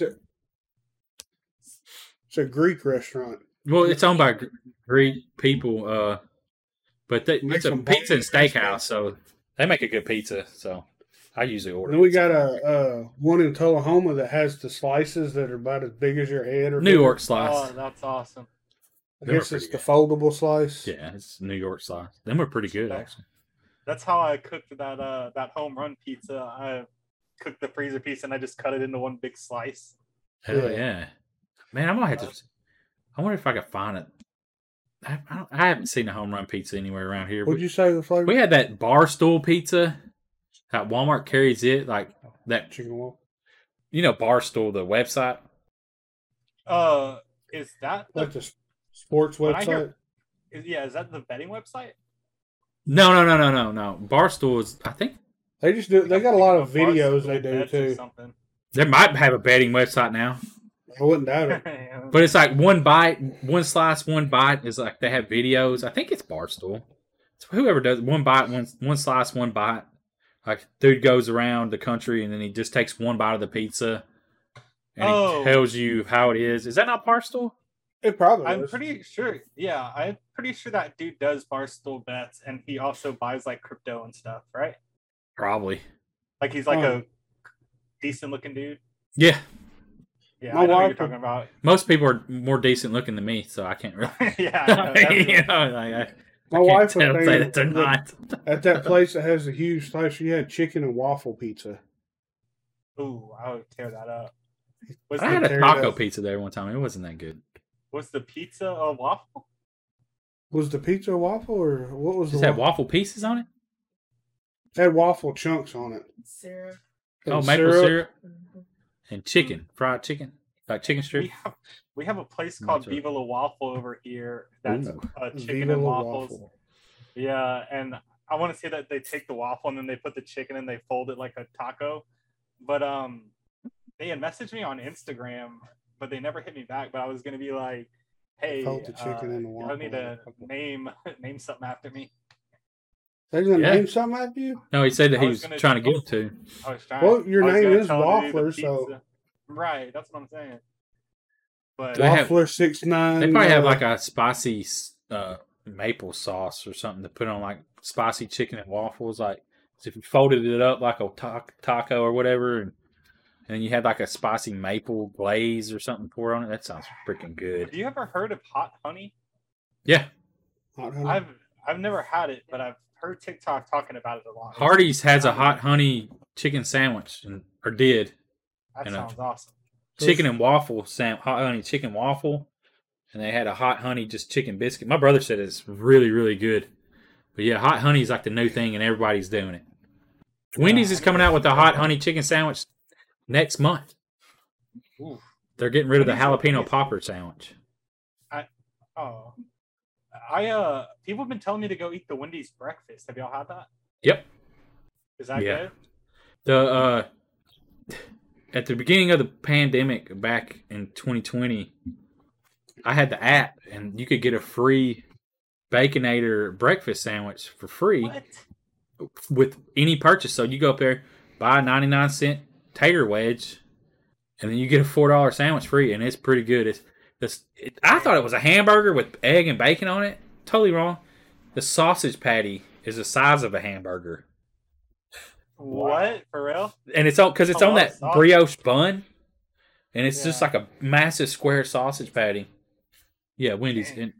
it's a Greek restaurant. Well, it's owned by Greek people. But it's a pizza and steakhouse, so they make a good pizza. So I usually order. And we got a one in Tullahoma that has the slices that are about as big as your head. Or New York slice. Oh, that's awesome. I guess it's the foldable slice. Yeah, it's New York slice. Them are pretty good, actually. That's how I cooked that home run pizza. I cooked the freezer piece, and I just cut it into one big slice. Hell yeah. Man, I'm going to have to... I wonder if I could find it. I haven't seen a home run pizza anywhere around here. What'd you say the flavor? We had that Barstool pizza. That Walmart carries it, like that chicken wall. You know Barstool, the website. Is that the sports website? Is that the betting website? No. Barstool is. I think they just do. They got a lot of videos they do too. They might have a betting website now. I wouldn't doubt it. But it's like one slice, one bite. Is like they have videos. I think it's Barstool. It's whoever does one bite, one slice, one bite. Like dude goes around the country and then he just takes one bite of the pizza and he tells you how it is. Is that not Barstool? It probably I'm is. Pretty sure. Yeah, I'm pretty sure that dude does Barstool Bets, and he also buys like crypto and stuff, right? Probably. Like he's like a decent looking dude. Yeah. Yeah, I know what you're talking about. Most people are more decent looking than me, so I can't really. Yeah, I know, you know, like, my wife would say that they're not. At that place that has a huge slice, she had chicken and waffle pizza. Ooh, I would tear that up. I had a taco pizza there one time. It wasn't that good. Was the pizza a waffle? Was the pizza a waffle, or what was it? Just had waffle pieces on it? It had waffle chunks on it. Syrup. Oh, maple syrup. And chicken, fried chicken, like chicken strips. We have a place called Viva La Waffle over here. That's chicken Viva and waffles. Waffle. Yeah, and I want to say that they take the waffle and then they put the chicken and they fold it like a taco. But they had messaged me on Instagram, but they never hit me back. But I was going to be like, hey, I need to name something after me. They're going to name something after you? No, he said that he was trying to get to. I was trying. Well, your name is Waffler, so. Right, that's what I'm saying. But Waffler69. They probably have like a spicy maple sauce or something to put on like spicy chicken and waffles. Like if you folded it up like a taco or whatever, and you had like a spicy maple glaze or something poured on it. That sounds freaking good. Have you ever heard of hot honey? Yeah. Hot honey. I've never had it, but I've heard TikTok talking about it a lot. Hardee's has a hot honey chicken sandwich, or did. That sounds awesome. Chicken and waffle, hot honey chicken waffle, and they had a hot honey just chicken biscuit. My brother said it's really, really good. But yeah, hot honey is like the new thing, and everybody's doing it. Wendy's is coming out with a hot honey chicken sandwich next month. Ooh. They're getting rid of the jalapeno popper sandwich. People have been telling me to go eat the Wendy's breakfast. Have y'all had that? Yep. Is that good? At the beginning of the pandemic back in 2020, I had the app, and you could get a free Baconator breakfast sandwich for free with any purchase. So you go up there, buy a 99-cent tater wedge, and then you get a $4 sandwich free, and it's pretty good. I thought it was a hamburger with egg and bacon on it. Totally wrong. The sausage patty is the size of a hamburger. What? For real? And it's on, because it's on that sausage brioche bun. And it's just like a massive square sausage patty. Yeah, Wendy's. And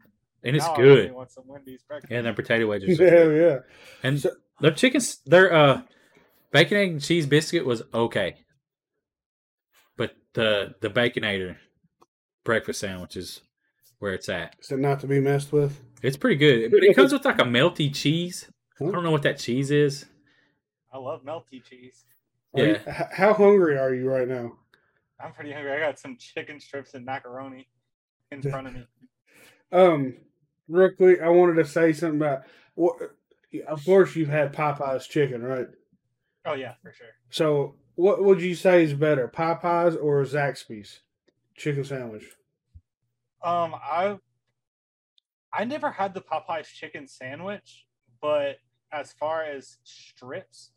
it's good. I want some Wendy's breakfast. And their potato wedges. Yeah. And their bacon, egg, and cheese biscuit was okay. But the Baconator breakfast sandwich is where it's at. Is it not to be messed with? It's pretty good. But it comes with like a melty cheese. I don't know what that cheese is. I love melty cheese. Yeah. How hungry are you right now? I'm pretty hungry. I got some chicken strips and macaroni in front of me. Real quick, I wanted to say something about, of course you've had Popeye's chicken, right? Oh yeah, for sure. So what would you say is better, Popeye's or Zaxby's chicken sandwich? I never had the Popeye's chicken sandwich, but as far as strips,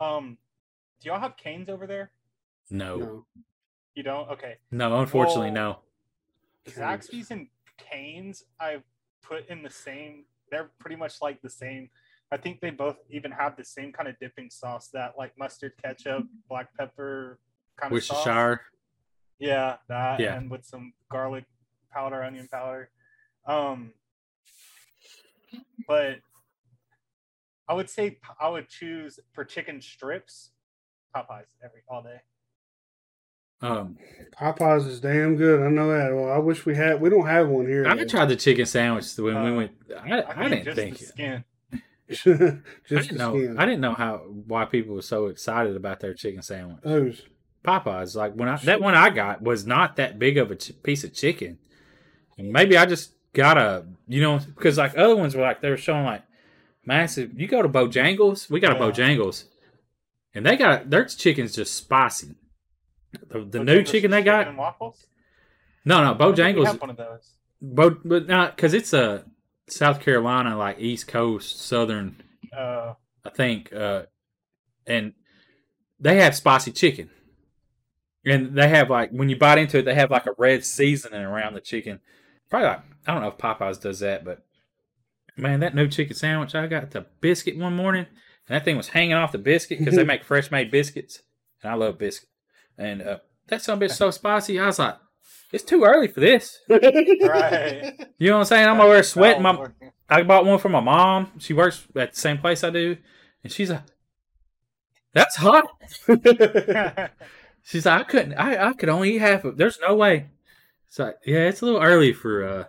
do y'all have Cane's over there? No. You don't? Okay. No, unfortunately, no. Zaxby's and Cane's, I've put in the same. They're pretty much like the same. I think they both even have the same kind of dipping sauce, that like mustard, ketchup, black pepper kind of sauce. Worcestershire. Yeah, that, and with some garlic powder, onion powder. But I would say I would choose for chicken strips, Popeyes all day. Popeyes is damn good. I know that. Well, I wish we don't have one here. I tried the chicken sandwich when we went. I didn't think it. I didn't know why people were so excited about their chicken sandwich. Popeyes, like that one I got was not that big of a piece of chicken, and maybe I just got because like other ones were like they were showing like massive. You go to Bojangles, we got a Bojangles, and they got their chicken's just spicy. The new chicken they got. Chicken waffles? No, Bojangles. We have one of those. But not because it's a South Carolina, like East Coast, Southern. I think, and they have spicy chicken. And they have like, when you bite into it, they have like a red seasoning around the chicken Probably like, I don't know if Popeyes does that, but man, that no chicken sandwich, I got the biscuit one morning, and that thing was hanging off the biscuit because they make fresh made biscuits, and I love biscuit. And that son of a bitch so spicy, I was like, it's too early for this. Right. You know what I'm saying? I'm over there sweating. I bought one for my mom. She works at the same place I do. And she's like, that's hot. She's like, I could only eat half of, there's no way. It's like, yeah, it's a little early for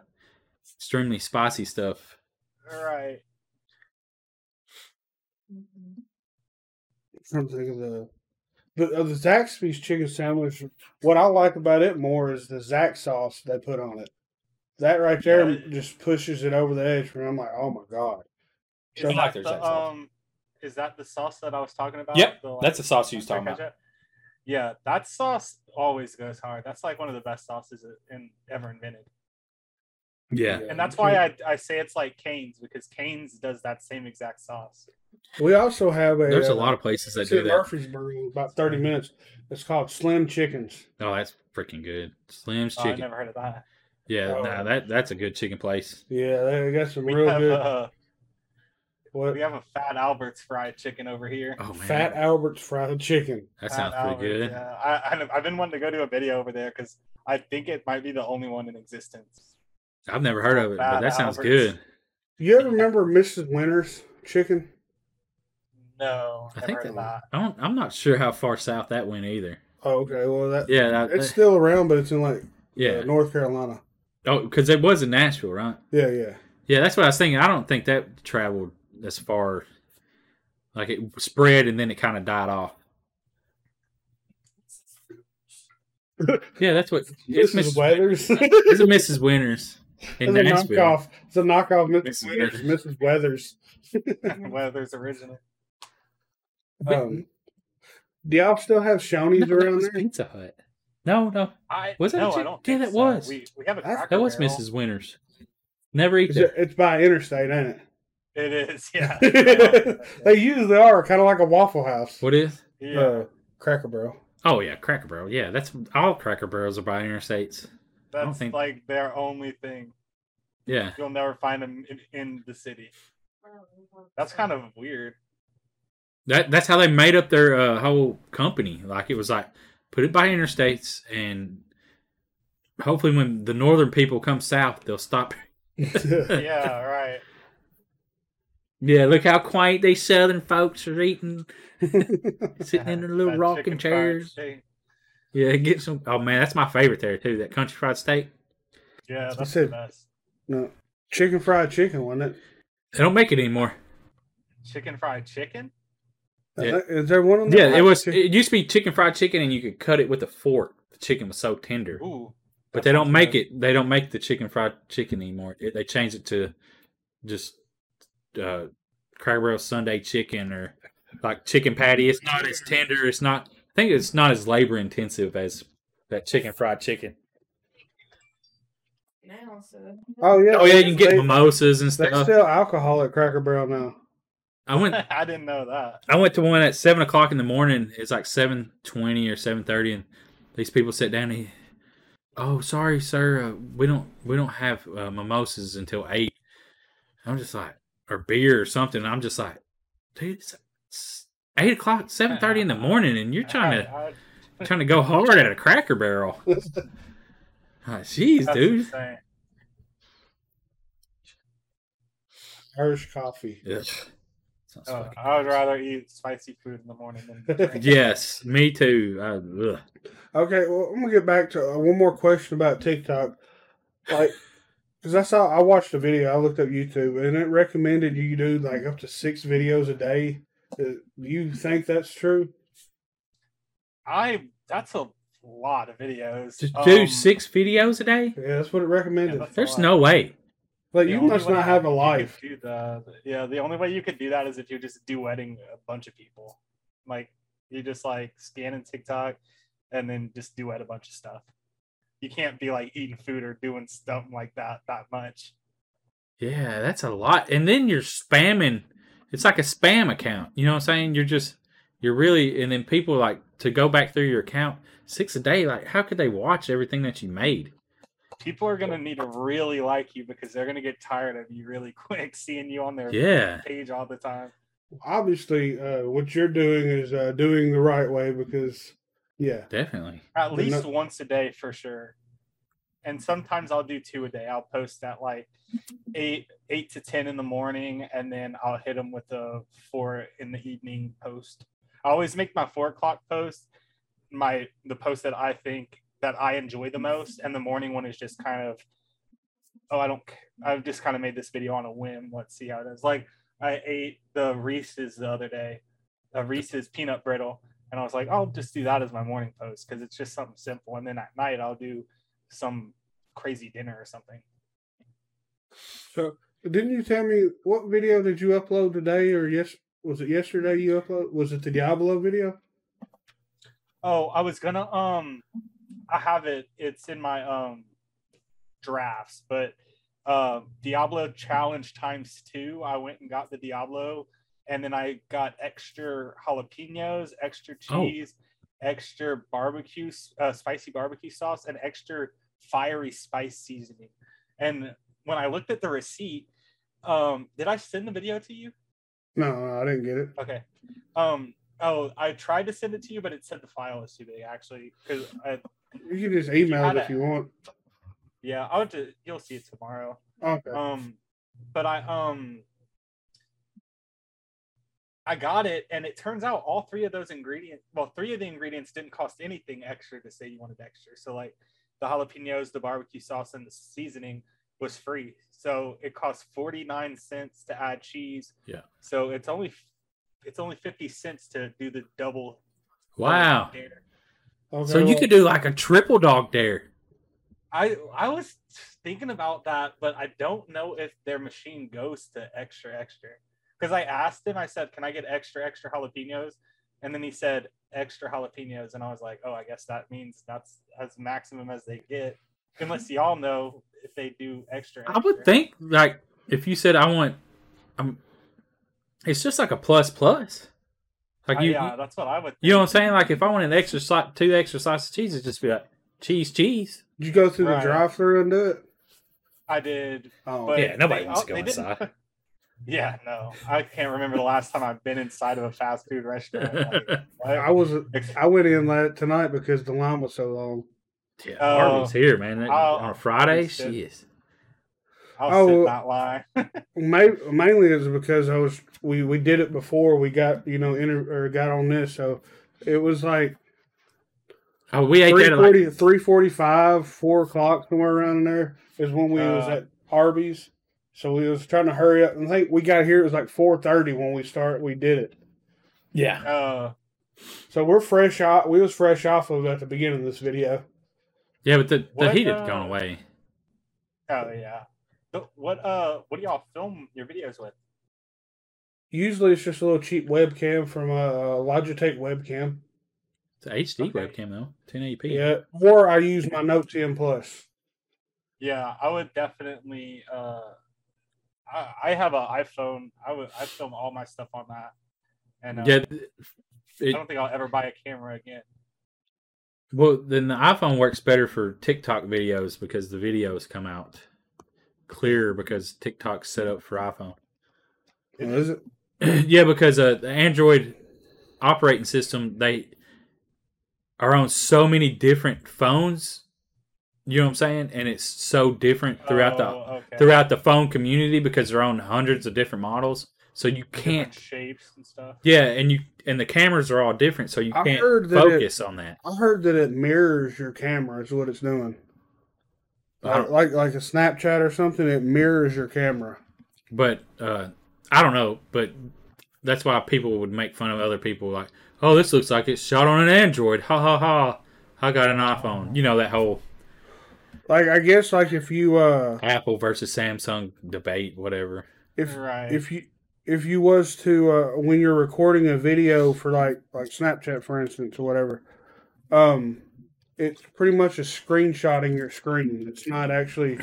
extremely spicy stuff. All right. I'm thinking of the Zaxby's chicken sandwich, what I like about it more is the Zax sauce they put on it. That right there just pushes it over the edge where I'm like, oh my God. So like is that the sauce that I was talking about? Yep, that's the sauce you was talking about. Yeah, that sauce always goes hard. That's like one of the best sauces ever invented. Yeah. And that's why I say it's like Cane's, because Cane's does that same exact sauce. We also have there's a lot of places that do that. Murfreesboro, about 30 minutes. It's called Slim Chickens. Oh, that's freaking good. Slim's Chicken. I've never heard of that. Yeah, that's a good chicken place. Yeah, they got some good. We have a Fat Albert's fried chicken over here. Oh, man. Fat Albert's fried chicken. That sounds pretty good. Yeah. I've been wanting to go do a video over there because I think it might be the only one in existence. I've never heard of it, but that sounds good. You ever remember Mrs. Winter's Chicken? No, I think that. I'm not sure how far south that went either. Oh, okay. Well, it's still around, but it's in North Carolina. Oh, because it was in Nashville, right? Yeah, yeah, yeah. That's what I was thinking. I don't think that traveled as far. Like it spread and then it kind of died off. Yeah, that's what. Mrs. Weathers. It's a Mrs. Winters in Nashville. It's a knockoff Mrs. Winters. Mrs. Weathers. Weathers original. Do y'all still have Shoney's around there? Pizza Hut. No. I don't think it was. We have a Cracker Barrel. That was Mrs. Winters. Never eat it. It's by Interstate, ain't it? It is, yeah. They usually are kind of like a Waffle House. What is? Yeah. Cracker Barrel. Oh yeah, Cracker Barrel. Yeah, that's all. Cracker Barrels are by Interstates. That's like their only thing. Yeah, you'll never find them in the city. That's kind of weird. That's how they made up their whole company. Like it was like, put it by Interstates, and hopefully when the northern people come south, they'll stop. Yeah, right. Yeah, look how quaint they southern folks are eating, sitting in their little rocking chairs. Yeah, get some. Oh man, that's my favorite there too. That country fried steak. Yeah, that's the best. No, chicken fried chicken, wasn't it? They don't make it anymore. Chicken fried chicken. Yeah. Is there one on there? Yeah, it was. It used to be chicken fried chicken, and you could cut it with a fork. The chicken was so tender. Ooh, but they don't make it. They don't make the chicken fried chicken anymore. They changed it to just Cracker Barrel Sunday chicken or like chicken patty. It's not as tender. It's not. I think it's not as labor intensive as that chicken fried chicken. Now, so. Oh yeah, you can get mimosas and stuff. There's still alcohol at Cracker Barrel now. I didn't know that. I went to one at 7:00 in the morning. It's like 7:20 or 7:30, and these people sit down. And sorry, sir, we don't have mimosas until 8. I'm just like, or beer or something. I'm just like, dude, it's 8:00, 7:30 in the morning, and you're trying to go hard at a Cracker Barrel. Jeez, dude. Insane. Irish coffee. Yes. I would rather eat spicy food in the morning than yes, me too. Okay, well, I'm gonna get back to one more question about TikTok, like because I watched a video, I looked up YouTube, and it recommended you do like up to 6 videos a day. Do you think that's true? That's a lot of videos. Just do 6 videos a day. Yeah, that's what it recommended. Yeah, there's no way. Like you must not have a life. The only way you could do that is if you're just duetting a bunch of people. Like you're just like scanning TikTok and then just duet a bunch of stuff. You can't be like eating food or doing stuff like that much. Yeah, that's a lot. And then you're spamming. It's like a spam account. You know what I'm saying? And then people like to go back through your account 6 a day. Like how could they watch everything that you made? people are going to need to really like you because they're going to get tired of you really quick, seeing you on their page all the time. Obviously, what you're doing is doing the right way because, definitely. At least once a day for sure. And sometimes I'll do two a day. I'll post at like 8 to 10 in the morning, and then I'll hit them with a 4 in the evening post. I always make my 4 o'clock post the post that I think that I enjoy the most, and the morning one is just kind of, I've just kind of made this video on a whim. Let's see how it is. Like, I ate the Reese's the other day, a Reese's peanut brittle, and I was like, I'll just do that as my morning post because it's just something simple. And then at night, I'll do some crazy dinner or something. So, didn't you tell me what video did you upload today, or was it yesterday you uploaded? Was it the Diablo video? Oh, I was gonna I have it. It's in my drafts, but Diablo Challenge ×2. I went and got the Diablo, and then I got extra jalapenos, extra cheese, extra barbecue, spicy barbecue sauce, and extra fiery spice seasoning. And when I looked at the receipt, did I send the video to you? No, I didn't get it. Okay. I tried to send it to you, but it said the file was too big, actually. You can just email it if you want. Yeah, you'll see it tomorrow. Okay. But I got it, and it turns out all three of those ingredients, well, three of the ingredients didn't cost anything extra to say you wanted extra. So, like, the jalapenos, the barbecue sauce, and the seasoning was free. So it cost 49 cents to add cheese. Yeah. So it's only 50 cents to do the double. Wow. Okay, so you could do like a triple dog dare. I was thinking about that, but I don't know if their machine goes to extra, extra. Because I asked him, I said, can I get extra, extra jalapenos? And then he said, extra jalapenos. And I was like, oh, I guess that means that's as maximum as they get. Unless y'all know if they do extra, extra. I would think, like, if you said, it's just like a plus. Like that's what I would think. You know what I'm saying? Like, if I wanted an extra slice, 2 extra slices of cheese, it'd just be like, cheese. Did you go through the drive-thru and do it? I did. Oh, yeah, nobody wants to go inside. Yeah, no. I can't remember the last time I've been inside of a fast food restaurant. I went in tonight because the line was so long. Yeah, Marvin's here, man. On a Friday, she is. I'll not lie. Mainly it's because we did it before we got got on this, so it was like we ate that at like 3:45, 4 o'clock, somewhere around in there is when we was at Arby's. So we was trying to hurry up, and I think we got here. It was like 4:30 when we did it. Yeah. So we're fresh off. We was fresh off of at the beginning of this video. Yeah, but the heat had gone away. Oh yeah. What do y'all film your videos with? Usually it's just a little cheap webcam from a Logitech webcam. It's an HD webcam though, 1080p. Yeah, or I use my Note 10 Plus. Yeah, I would definitely. I have an iPhone. I film all my stuff on that. And I don't think I'll ever buy a camera again. Well, then the iPhone works better for TikTok videos because the videos come out clearer because TikTok's set up for iPhone. Is it? Yeah, because the Android operating system, they are on so many different phones. You know what I'm saying? And it's so different throughout throughout the phone community because they're on hundreds of different models. So you can't shapes and stuff. Yeah, and the cameras are all different, so you can't focus on that. I heard that it mirrors your camera is what it's doing. Like a Snapchat or something, it mirrors your camera. But I don't know. But that's why people would make fun of other people, like, "Oh, this looks like it's shot on an Android." Ha ha ha! I got an iPhone. You know that whole I guess if you Apple versus Samsung debate, whatever. If you was to when you're recording a video for like Snapchat, for instance, or whatever, it's pretty much a screenshotting your screen. It's not actually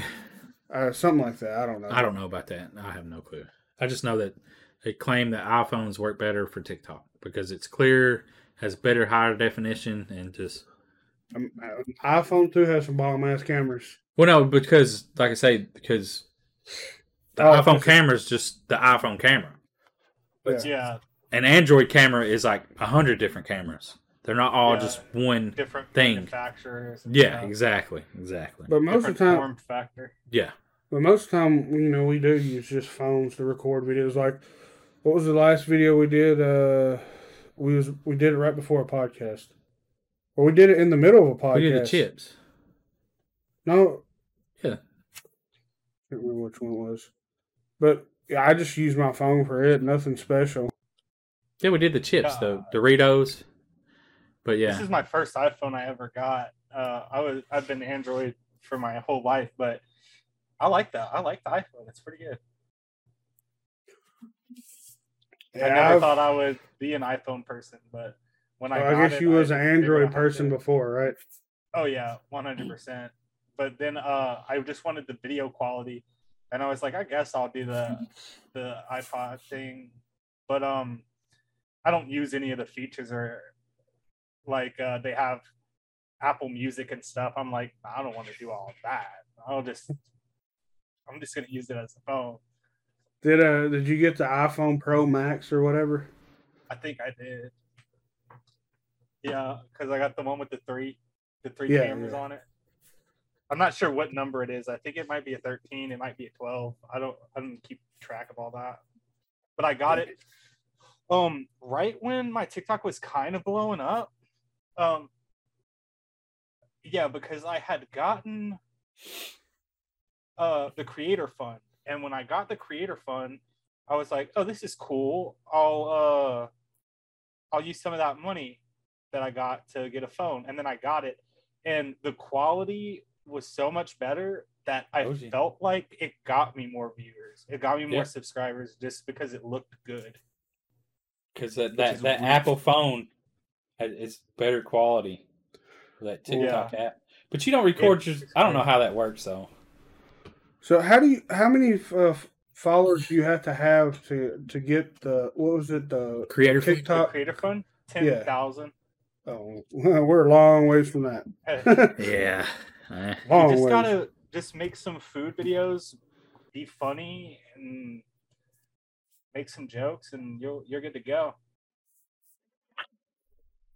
something like that. I don't know. I don't know about that. I have no clue. I just know that they claim that iPhones work better for TikTok because it's clearer, has better, higher definition, and just... iPhone 2 has some bomb-ass cameras. Well, no, because, like I say, because the iPhone camera is just the iPhone camera. But yeah. An Android camera is like 100 different cameras. They're not all just one different thing. Manufacturers. Yeah, exactly. But most of the time, form factor. Yeah. But most of the time, you know, we do use just phones to record videos. Like, what was the last video we did? We did it right before a podcast, or we did it in the middle of a podcast. We did the chips. No. Yeah. I can't remember which one it was, but yeah, I just used my phone for it. Nothing special. Yeah, we did the chips though. Doritos. But yeah, this is my first iPhone I ever got. I've been Android for my whole life, but I like that. I like the iPhone. It's pretty good. Yeah, I never thought I would be an iPhone person, but when I guess you was an Android person before, right? Oh yeah, 100%. But then I just wanted the video quality, and I was like, I guess I'll do the iPod thing, but I don't use any of the features or. Like, they have Apple Music and stuff. I'm like, I don't want to do all of that. I'm just going to use it as a phone. Did you get the iPhone Pro Max or whatever? I think I did. Yeah, because I got the one with the three cameras on it. I'm not sure what number it is. I think it might be a 13. It might be a 12. I don't keep track of all that. But I got it right when my TikTok was kind of blowing up. Because I had gotten the creator fund, and when I got the creator fund, I was like, oh, this is cool. I'll use some of that money that I got to get a phone. And then I got it, and the quality was so much better that I felt like it got me more viewers. It got me more subscribers just because it looked good. Because that Apple phone is better quality for that TikTok app. But you don't record your... I don't know how that works, though. So how many followers do you have to have to get the... What was it? The creator TikTok? The creator fund? 10,000. Yeah. Oh, we're a long ways from that. Yeah. Long you just got to just make some food videos, be funny, and... Make some jokes, and you're good to go.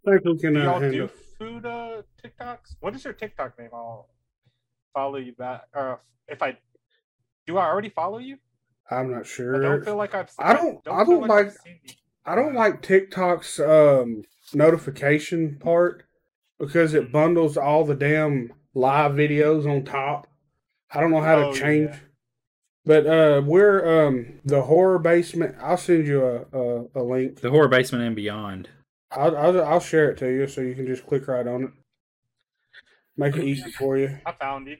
Do y'all do food TikToks? What is your TikTok name? I'll follow you back. Or if I do, I already follow you. I'm not sure. I don't feel like I've. Seen, I don't like TikTok's notification part because it bundles all the damn live videos on top. I don't know how to change. Yeah. But we're the Horror Basement. I'll send you a link. The Horror Basement and Beyond. I'll share it to you so you can just click right on it. Make it easy for you. I found it.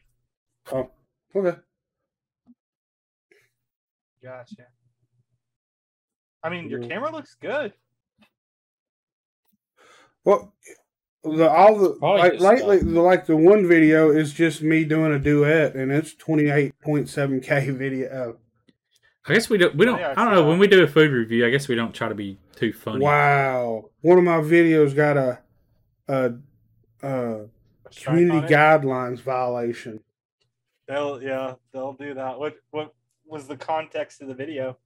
Oh, okay. Gotcha. I mean, your camera looks good. Well, the one video is just me doing a duet, and it's 28.7K video. I guess we don't. I don't know. When we do a food review, I guess we don't try to be too funny. Wow, one of my videos got a community guidelines violation. They'll do that. What was the context of the video?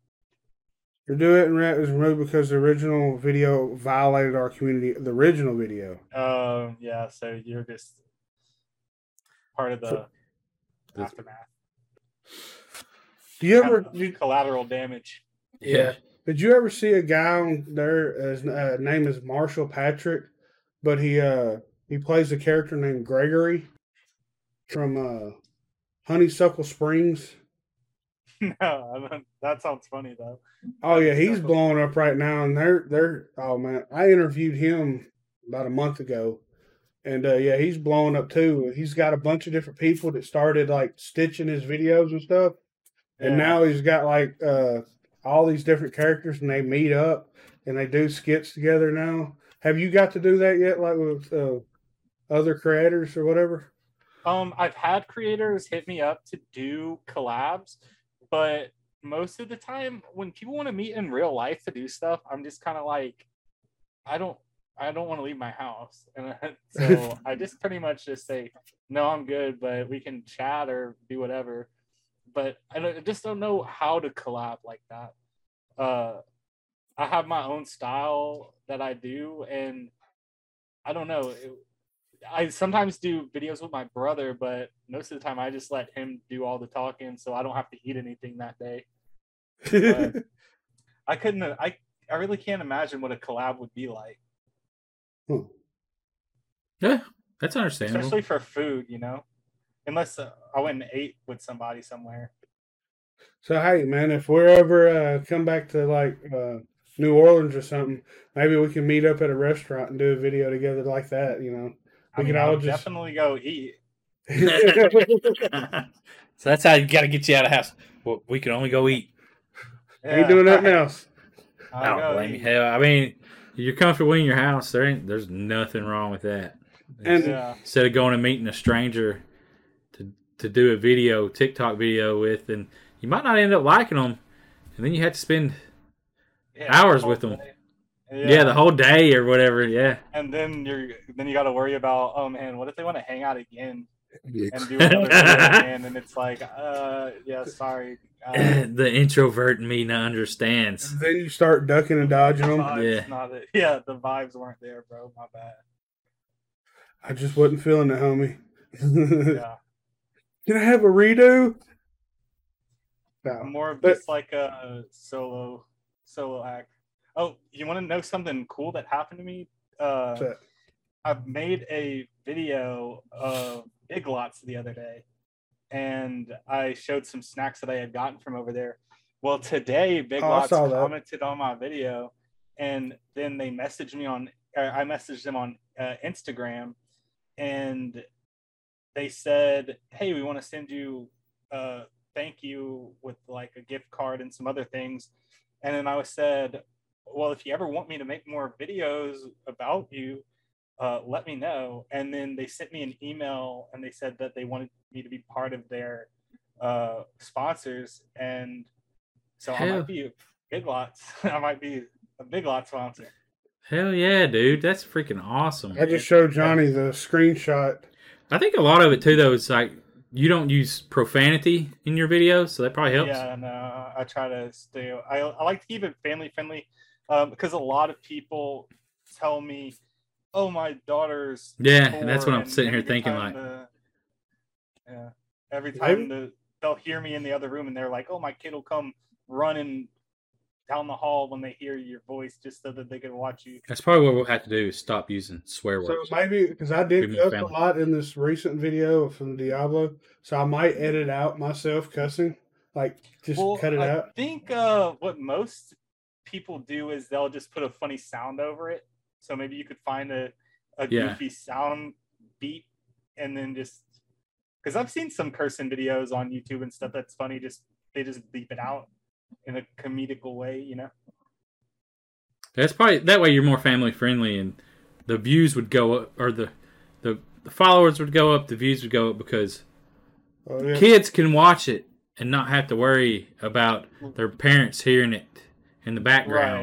The duet and rap was removed because the original video violated our community. The original video. So you're just part of the aftermath. Do you ever do collateral damage? Yeah. Did you ever see a guy on there? His name is Marshall Patrick, but he plays a character named Gregory from Honeysuckle Springs. No, that sounds funny though. Oh yeah, he's blowing up right now, and they're oh man, I interviewed him about a month ago, and he's blowing up too. He's got a bunch of different people that started like stitching his videos and stuff, and now he's got like all these different characters, and they meet up and they do skits together now. Have you got to do that yet, like with other creators or whatever? I've had creators hit me up to do collabs. But most of the time, when people want to meet in real life to do stuff, I'm just kind of like, I don't want to leave my house, and so I just pretty much just say no, I'm good, but we can chat or do whatever. But I just don't know how to collab like that. I have my own style that I do, and I don't know. I sometimes do videos with my brother, but most of the time I just let him do all the talking, so I don't have to eat anything that day. I really can't imagine what a collab would be like. Hmm. Yeah, that's understandable. Especially for food, you know? Unless I went and ate with somebody somewhere. So, hey, man, if we're ever come back to, like, New Orleans or something, maybe we can meet up at a restaurant and do a video together like that, you know? We could definitely go eat. So that's how you got to get you out of the house. Well, we can only go eat. Yeah, ain't doing nothing else. I don't blame you. Hell, I mean, you're comfortable in your house. There's nothing wrong with that. And instead of going and meeting a stranger to do a video, TikTok video with, and you might not end up liking them, and then you have to spend hours with them. Yeah, the whole day or whatever. Yeah, and then you got to worry about, oh man, what if they want to hang out again and do another video again? And it's like, sorry. The introvert in me now understands. And then you start ducking and dodging them. The vibes weren't there, bro. My bad. I just wasn't feeling it, homie. Yeah. Can I have a redo? No. More of just like a solo act. Oh, you want to know something cool that happened to me? I made a video of Big Lots the other day, and I showed some snacks that I had gotten from over there. Well, today, Big Lots commented on my video, and then they messaged me I messaged them on Instagram, and they said, hey, we want to send you a thank you with like a gift card and some other things. And then I said, well, if you ever want me to make more videos about you, let me know. And then they sent me an email and they said that they wanted me to be part of their sponsors. And so I might be a Big Lots. I might be a Big Lots sponsor. Hell yeah, dude. That's freaking awesome. I just showed Johnny the screenshot. I think a lot of it, too, though, is like you don't use profanity in your videos, so that probably helps. Yeah, no, I try to stay. I like to keep it family-friendly. Because a lot of people tell me, oh, my daughter's. Yeah, and that's what I'm sitting here thinking. Like, every time they'll hear me in the other room and they're like, oh, my kid will come running down the hall when they hear your voice just so that they can watch you. That's probably what we'll have to do is stop using swear words. So maybe, because I did cuss a lot in this recent video from Diablo, so I might edit out myself cussing. Like, just cut it out. I think what most people do is they'll just put a funny sound over it. So maybe you could find a goofy sound beat and then just, because I've seen some cursing videos on YouTube and stuff that's funny, they just bleep it out in a comedical way, you know? That's probably, that way you're more family friendly and the views would go up, or the followers would go up, the views would go up because kids can watch it and not have to worry about their parents hearing it in the background.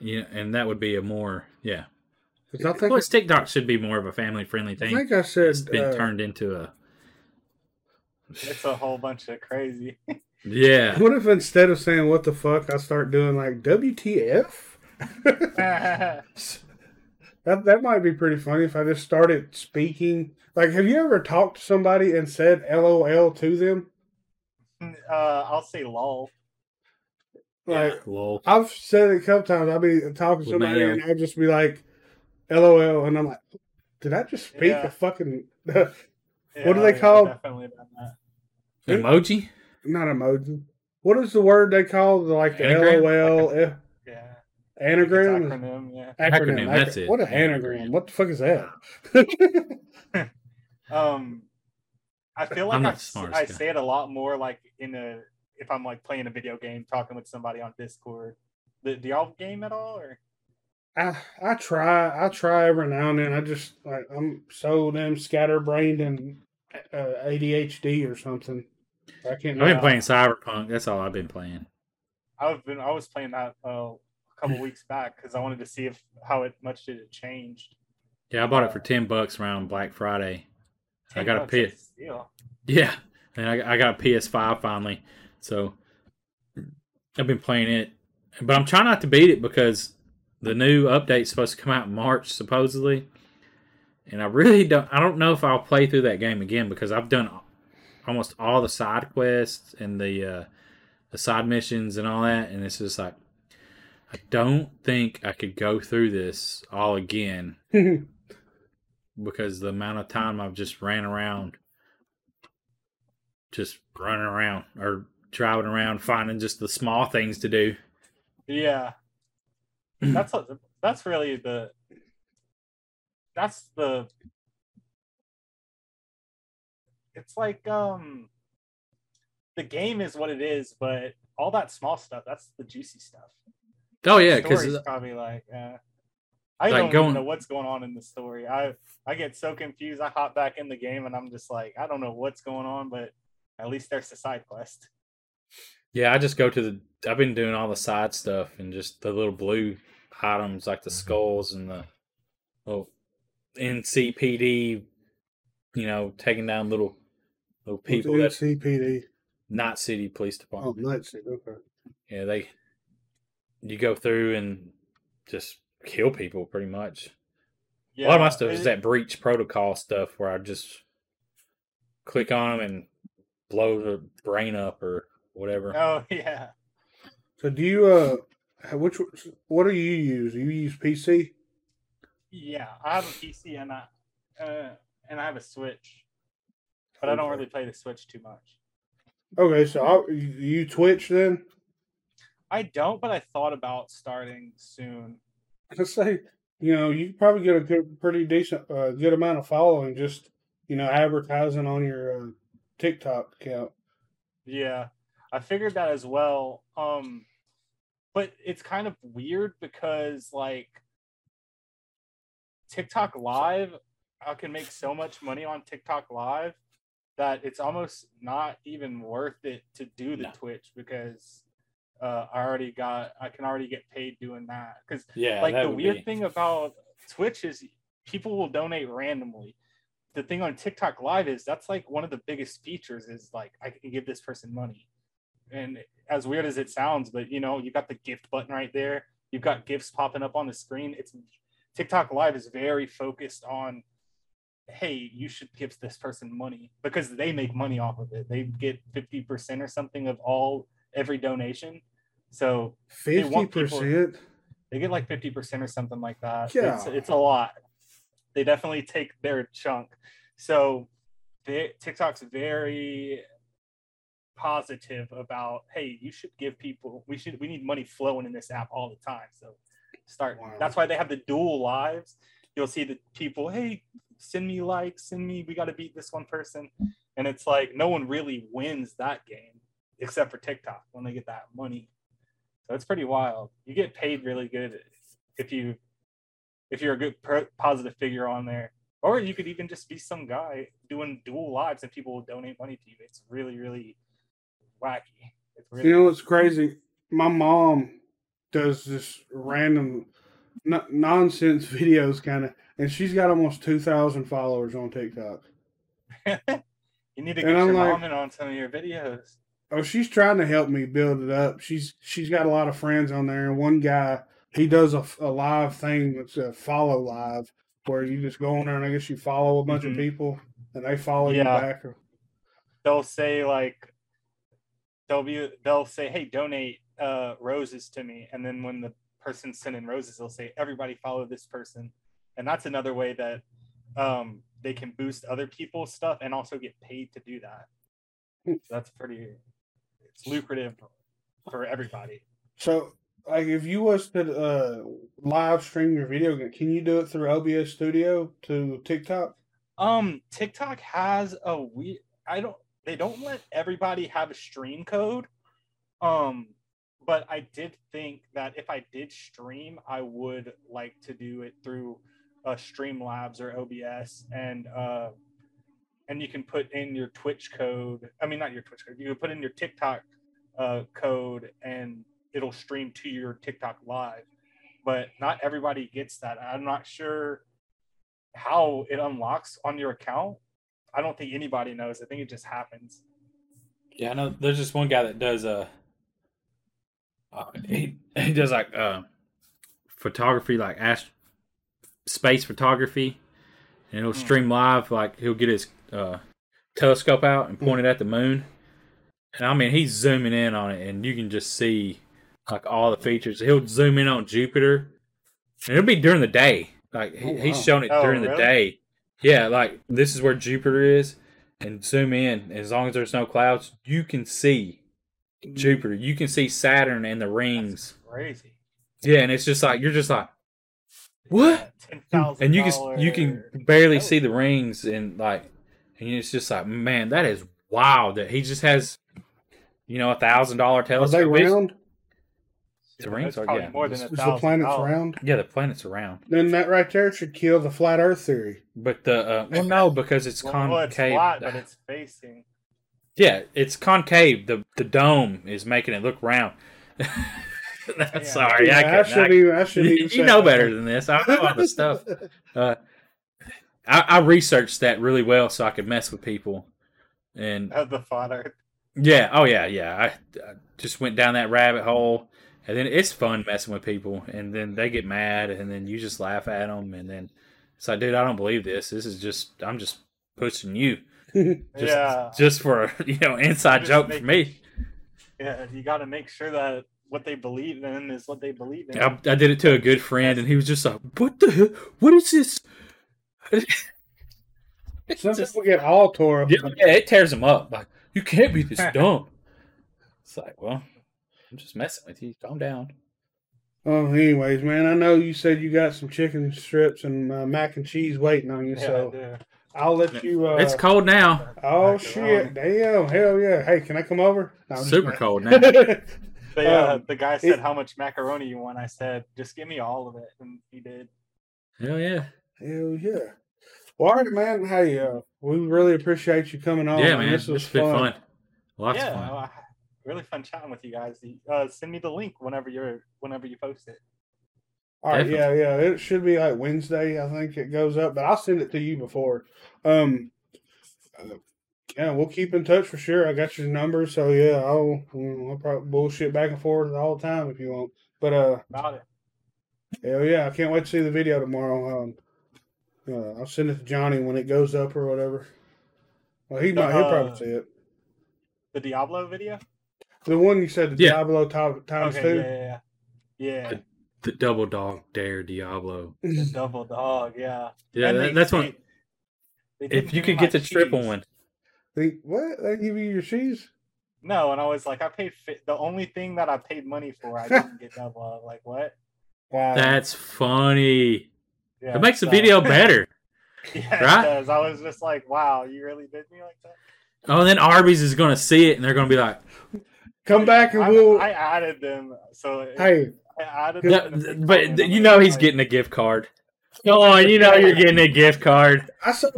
Right. Yeah, and that would be a more, Plus, TikTok should be more of a family-friendly thing. I think I said... It's been turned into a... It's a whole bunch of crazy. Yeah. What if instead of saying, what the fuck, I start doing, like, WTF? That might be pretty funny if I just started speaking. Like, have you ever talked to somebody and said LOL to them? I'll say lol. Like, lol. I've said it a couple times. I'll be talking to somebody and I'll just be like, LOL. And I'm like, did I just speak a fucking... what do they call... Definitely about that. Emoji? Not emoji. What is the word they call the anagram? LOL? Like anagram? Acronym, Acronym, that's it. What an anagram. What the fuck is that? I feel like I say it a lot more like in a... If I'm like playing a video game, talking with somebody on Discord, do y'all game at all? Or I try every now and then. I just like I'm so damn scatterbrained and ADHD or something. I can't. I've been playing Cyberpunk. That's all I've been playing. I was playing that a couple weeks back because I wanted to see how much did it changed. Yeah, I bought it for $10 around Black Friday. I got a PS. Yeah, and I got a PS5 finally, so I've been playing it, but I'm trying not to beat it because the new update's supposed to come out in March supposedly, and I really don't. I don't know if I'll play through that game again because I've done almost all the side quests and the side missions and all that, and it's just like I don't think I could go through this all again. Because the amount of time I've just running around or driving around, finding just the small things to do. Yeah. It's like, the game is what it is, but all that small stuff, that's the juicy stuff. Oh yeah. Because it's probably like, I don't even know what's going on in the story. I get so confused. I hop back in the game and I'm just like, I don't know what's going on, but at least there's the side quest. Yeah, I just go to I've been doing all the side stuff and just the little blue items like the skulls and the little NCPD, taking down little people. What's the NCPD? Night City Police Department. Oh, Night City, okay. Yeah, you go through and just kill people pretty much. Yeah, a lot of my stuff is that breach protocol stuff where I just click on them and blow the brain up or whatever. Oh yeah. So do you what do you use? Do you use PC? Yeah, I have a PC and I have a Switch, but I don't really play the Switch too much. Okay, so you Twitch then? I don't, but I thought about starting soon. Let's say, you probably get a pretty decent, good amount of following just, advertising on your TikTok account. Yeah, I figured that as well. But it's kind of weird because, like, TikTok Live, I can make so much money on TikTok Live that it's almost not even worth it to do the Twitch because... I can already get paid doing that. Because the weird thing about Twitch is people will donate randomly. The thing on TikTok Live is that's like one of the biggest features is like, I can give this person money. And as weird as it sounds, but you got the gift button right there. You've got gifts popping up on the screen. TikTok Live is very focused on, hey, you should give this person money because they make money off of it. They get 50% or something of every donation. So 50%. They get like 50% or something like that. Yeah. It's a lot. They definitely take their chunk. So TikTok's very positive about, hey, you should give people. We need money flowing in this app all the time. So That's why they have the dual lives. You'll see the people. Hey, send me likes. We got to beat this one person. And it's like no one really wins that game. Except for TikTok when they get that money. So it's pretty wild. You get paid really good if you're a good positive figure on there. Or you could even just be some guy doing dual lives and people will donate money to you. It's really, really wacky. It's really what's crazy? My mom does this random nonsense videos kind of, and she's got almost 2,000 followers on TikTok. You need to get your mom in on some of your videos. Oh, she's trying to help me build it up. She's got a lot of friends on there, and one guy he does a live thing that's a follow live, where you just go on there and I guess you follow a bunch of people and they follow you back. They'll say like they'll say, "Hey, donate roses to me," and then when the person's sending roses, they'll say, "Everybody follow this person," and that's another way that they can boost other people's stuff and also get paid to do that. So that's it's lucrative for everybody. So, like, if you was to live stream your video game, can you do it through OBS Studio to TikTok? TikTok has a they don't let everybody have a stream code. But I did think that if I did stream, I would like to do it through Streamlabs or OBS and you can put in your Twitch code. I mean, not your Twitch code. You can put in your TikTok code and it'll stream to your TikTok Live. But not everybody gets that. I'm not sure how it unlocks on your account. I don't think anybody knows. I think it just happens. Yeah, I know. There's this one guy that does he does like photography, like space photography, and he'll stream live. Like he'll get his telescope out and point it at the moon, and I mean he's zooming in on it, and you can just see like all the features. He'll zoom in on Jupiter, and it'll be during the day. Like he's shown it during the day. Yeah, like this is where Jupiter is, and zoom in. As long as there's no clouds, you can see Jupiter. You can see Saturn and the rings. That's crazy. Yeah, and it's just like you're just like, what? And you can barely see the rings, and like, and it's just like, man, that is wild that he just has, you know, $1,000 telescope. Are they round? The rings are more than $1,000. Is the planet's round? Yeah, the planet's round. Then that right there should kill the flat Earth theory. But the well, no, because it's concave. Well, it's flat, but it's facing. Yeah, it's concave. The dome is making it look round. Sorry, I should. You know better than this. I know all this stuff. I researched that really well so I could mess with people. And the flat Earth. Yeah. Oh yeah. Yeah. I just went down that rabbit hole. And then it's fun messing with people, and then they get mad, and then you just laugh at them, and then it's like, dude, I don't believe this. This is just, I'm just pushing you, just for inside joke for me. Yeah, you got to make sure that what they believe in is what they believe in. I did it to a good friend, and he was just like, "What the? What is this?" Some people get all tore up. Yeah, it tears them up. Like, you can't be this dumb. It's like, well. I'm just messing with you. Calm down. Anyways, man, I know you said you got some chicken strips and mac and cheese waiting on you, so I'll let you... it's cold now. Oh, shit. Damn. Hell yeah. Hey, can I come over? No, super cold now. The guy said, how much macaroni you want? I said, just give me all of it. And he did. Hell yeah. Hell yeah. Well, all right, man. Hey, we really appreciate you coming on. Yeah, man. This was fun. Lots of fun. Really fun chatting with you guys. Send me the link whenever you post it. All right, yeah. It should be like Wednesday, I think it goes up, but I'll send it to you before. Yeah, we'll keep in touch for sure. I got your number, so yeah, I'll probably bullshit back and forth all the time if you want. But about it. Hell yeah, I can't wait to see the video tomorrow. I'll send it to Johnny when it goes up or whatever. Well, he'll probably see it. The Diablo video. The one you said, the Diablo times two? Yeah. The Double Dog Dare Diablo. The Double Dog, yeah. Yeah, that's one. If you could get the triple one. What? They give you your cheese? No, and I was like, I paid the only thing that I paid money for, I didn't get double. I was like, what? Wow. That's funny. Yeah, it makes the video better. Yeah, right? It does. I was just like, wow, you really did me like that? Oh, and then Arby's is going to see it, and they're going to be like... Come back and we'll... I added them, so... Hey. But you know he's getting a gift card. Go on, you know you're getting a gift card. I saw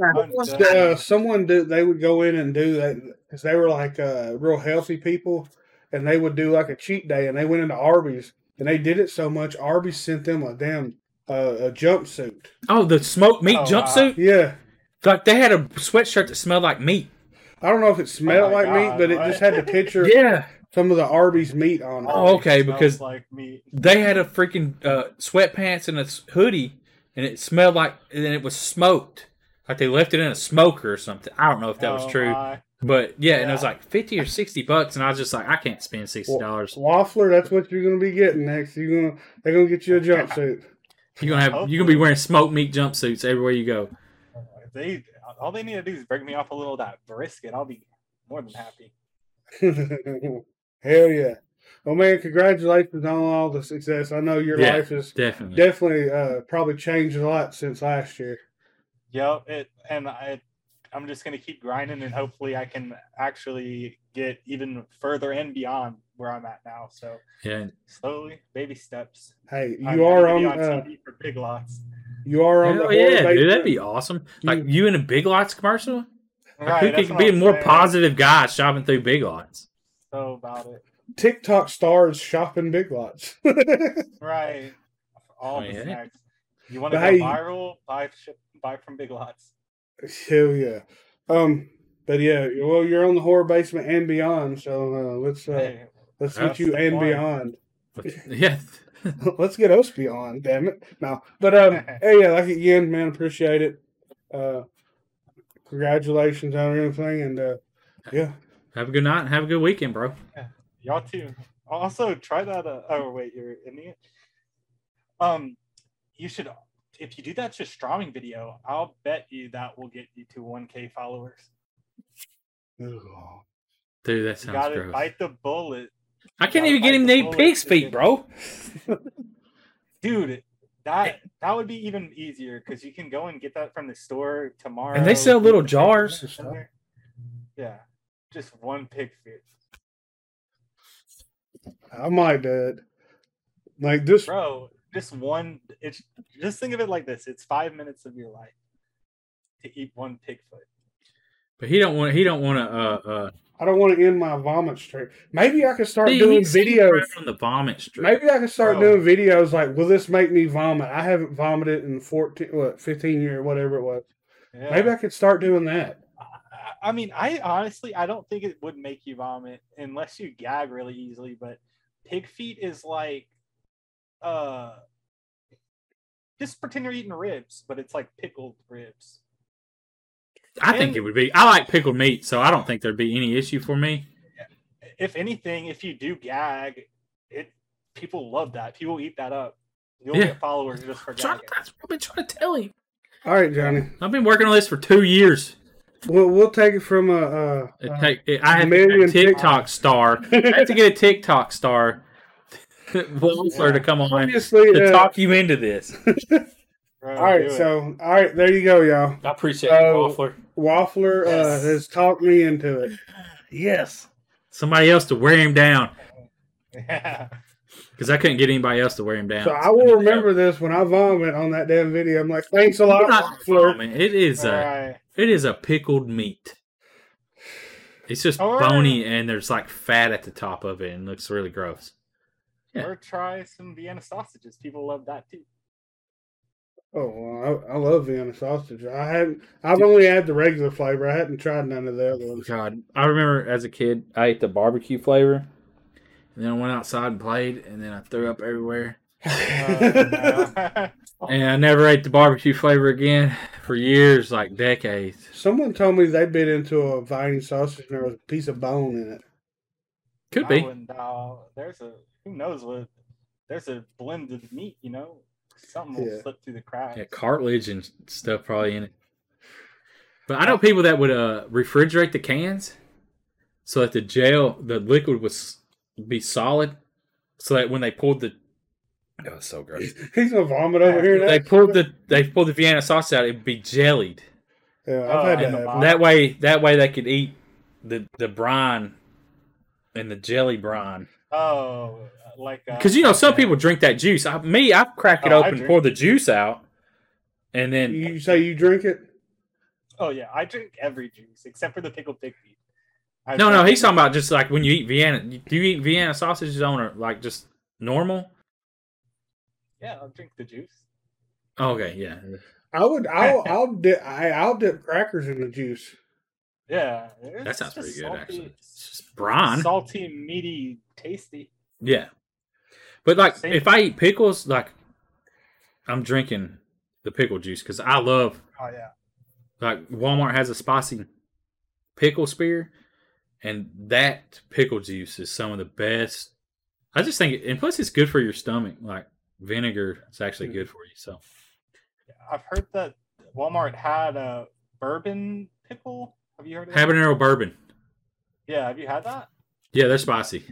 someone, they would go in and do that, because they were like real healthy people, and they would do like a cheat day, and they went into Arby's, and they did it so much, Arby's sent them a damn a jumpsuit. Oh, the smoked meat jumpsuit? Yeah. Like, they had a sweatshirt that smelled like meat. I don't know if it smelled meat, but it just had the picture... Yeah. Some of the Arby's meat on it. Oh, okay, because like meat. They had a freaking sweatpants and a hoodie, and it smelled like, and it was smoked. Like they left it in a smoker or something. I don't know if that was true. But and it was like $50 or $60, and I was just like, I can't spend $60. Waffler, that's what you're gonna be getting next. They're gonna get you a jumpsuit. You're gonna be wearing smoked meat jumpsuits everywhere you go. All they need to do is bring me off a little of that brisket. I'll be more than happy. Hell yeah! Well, man, congratulations on all the success. I know your life has definitely probably changed a lot since last year. Yep, I'm just gonna keep grinding, and hopefully, I can actually get even further and beyond where I'm at now. So slowly, baby steps. Hey, you are on TV for Big Lots. You are on the dude, that'd be awesome. Like you in a Big Lots commercial. Right, who could be a more positive guy shopping through Big Lots? So about it. TikTok stars shopping Big Lots. Right. All the snacks. You want to go viral? Buy from Big Lots. Hell yeah. But yeah, well, you're on the Horror Basement and Beyond, so let's get you and point. Beyond. Yeah, let's get us beyond. Damn it, no. But hey, yeah, like again, man, appreciate it. Congratulations on everything, and yeah. Have a good night. Have a good weekend, bro. Yeah. Y'all too. Also, try that. Oh wait, you're in it. You should. If you do that just streaming video, I'll bet you that will get you to 1,000 followers. Dude, that sounds gross. You gotta bite the bullet. I can't even get him named Pig's Feet, bro. Dude, that would be even easier because you can go and get that from the store tomorrow. And they sell little jars or stuff. Yeah, just one pig feet. I might do it. Like this, bro. Just one. It's just think of it like this: it's 5 minutes of your life to eat one pig foot. But he don't want. He don't want to. I don't want to end my vomit streak. Maybe I can start doing videos from the vomit streak. Maybe I can start doing videos like, "Will this make me vomit?" I haven't vomited in 15 years, whatever it was. Yeah. Maybe I could start doing that. I mean, I honestly don't think it would make you vomit unless you gag really easily. But pig feet is like. Just pretend you're eating ribs, but it's like pickled ribs. I think it would be. I like pickled meat, so I don't think there'd be any issue for me. If anything, if you do gag, people love that. People eat that up. You'll get followers just for gagging. That's what I've been trying to tell you. All right, Johnny. I've been working on this for 2 years. We'll take it from I had a TikTok star. I had to get a TikTok star. Waffler to come on to talk you into this. All right, there you go, y'all. I appreciate it, Waffler. Waffler has talked me into it. Yes. Somebody else to wear him down. Yeah. Because I couldn't get anybody else to wear him down. So I will remember this when I vomit on that damn video. I'm like, thanks a lot, Waffler. It is a pickled meat. It's just bony, and there's like fat at the top of it, and it looks really gross. Yeah. Or try some Vienna sausages. People love that too. Oh, well, I love Vienna sausage. I've only had the regular flavor. I hadn't tried none of the other ones. God, I remember as a kid, I ate the barbecue flavor, and then I went outside and played, and then I threw up everywhere. And I never ate the barbecue flavor again for years, like decades. Someone told me they bit into a Vienna sausage and there was a piece of bone in it. Could be. Who knows what? There's a blend of meat, you know. Something will slip through the cracks. Yeah, cartilage and stuff probably in it. But I know people that would refrigerate the cans so that the liquid would be solid, so that when they pulled the that was so gross. He's gonna vomit over here. They pulled the Vienna sausage out. It'd be jellied. Yeah, I've had that. That way they could eat the brine and the jelly brine. Oh, like because some people drink that juice. I crack it open, pour the juice out, and then you say you drink it. Oh yeah, I drink every juice except for the pickled pig feet. No, he's talking about just like when you eat Vienna. Do you eat Vienna sausages on or like just normal? Yeah, I'll drink the juice. Okay, yeah. I'll dip crackers in the juice. Yeah, that sounds pretty good, salty, actually. It's just brine, salty, meaty, tasty. Yeah, but like if I eat pickles, like I'm drinking the pickle juice because I love. Oh yeah, like Walmart has a spicy pickle spear, and that pickle juice is some of the best. I just think, and plus it's good for your stomach. Like vinegar, it's actually good for you. So I've heard that Walmart had a bourbon pickle. Have you heard of habanero bourbon? Yeah, have you had that? Yeah, they're spicy.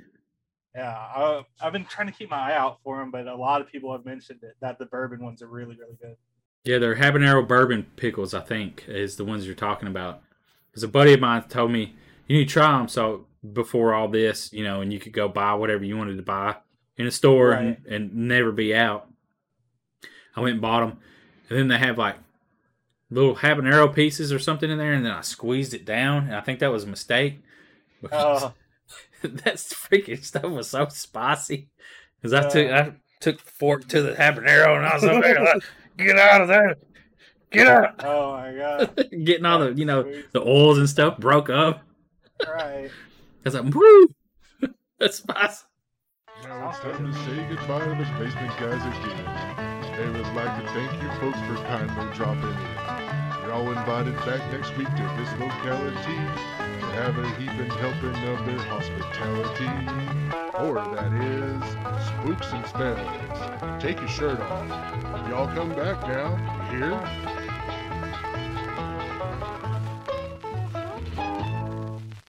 Yeah, I've been trying to keep my eye out for them, but a lot of people have mentioned it, that the bourbon ones are really, really good. Yeah, they're habanero bourbon pickles, I think, is the ones you're talking about. Because a buddy of mine told me, you need to try them. So before all this, you know, and you could go buy whatever you wanted to buy in a store and never be out. I went and bought them. And then they have like little habanero pieces or something in there, and then I squeezed it down, and I think that was a mistake because that freaking stuff was so spicy. Because I took the fork to the habanero, and I was over there like, "Get out of there!" Get up! Oh my god! Getting all the, you know, the oils and stuff broke up. Right. Because I'm woo. That's awesome. Now it's time to say goodbye to the Basement Guys again. They would like to thank you folks for kindly dropping in. You're all invited back next week to this locality to have a heaping helping of their hospitality. Or that is, spooks and spells. Take your shirt off. Y'all come back now. You hear?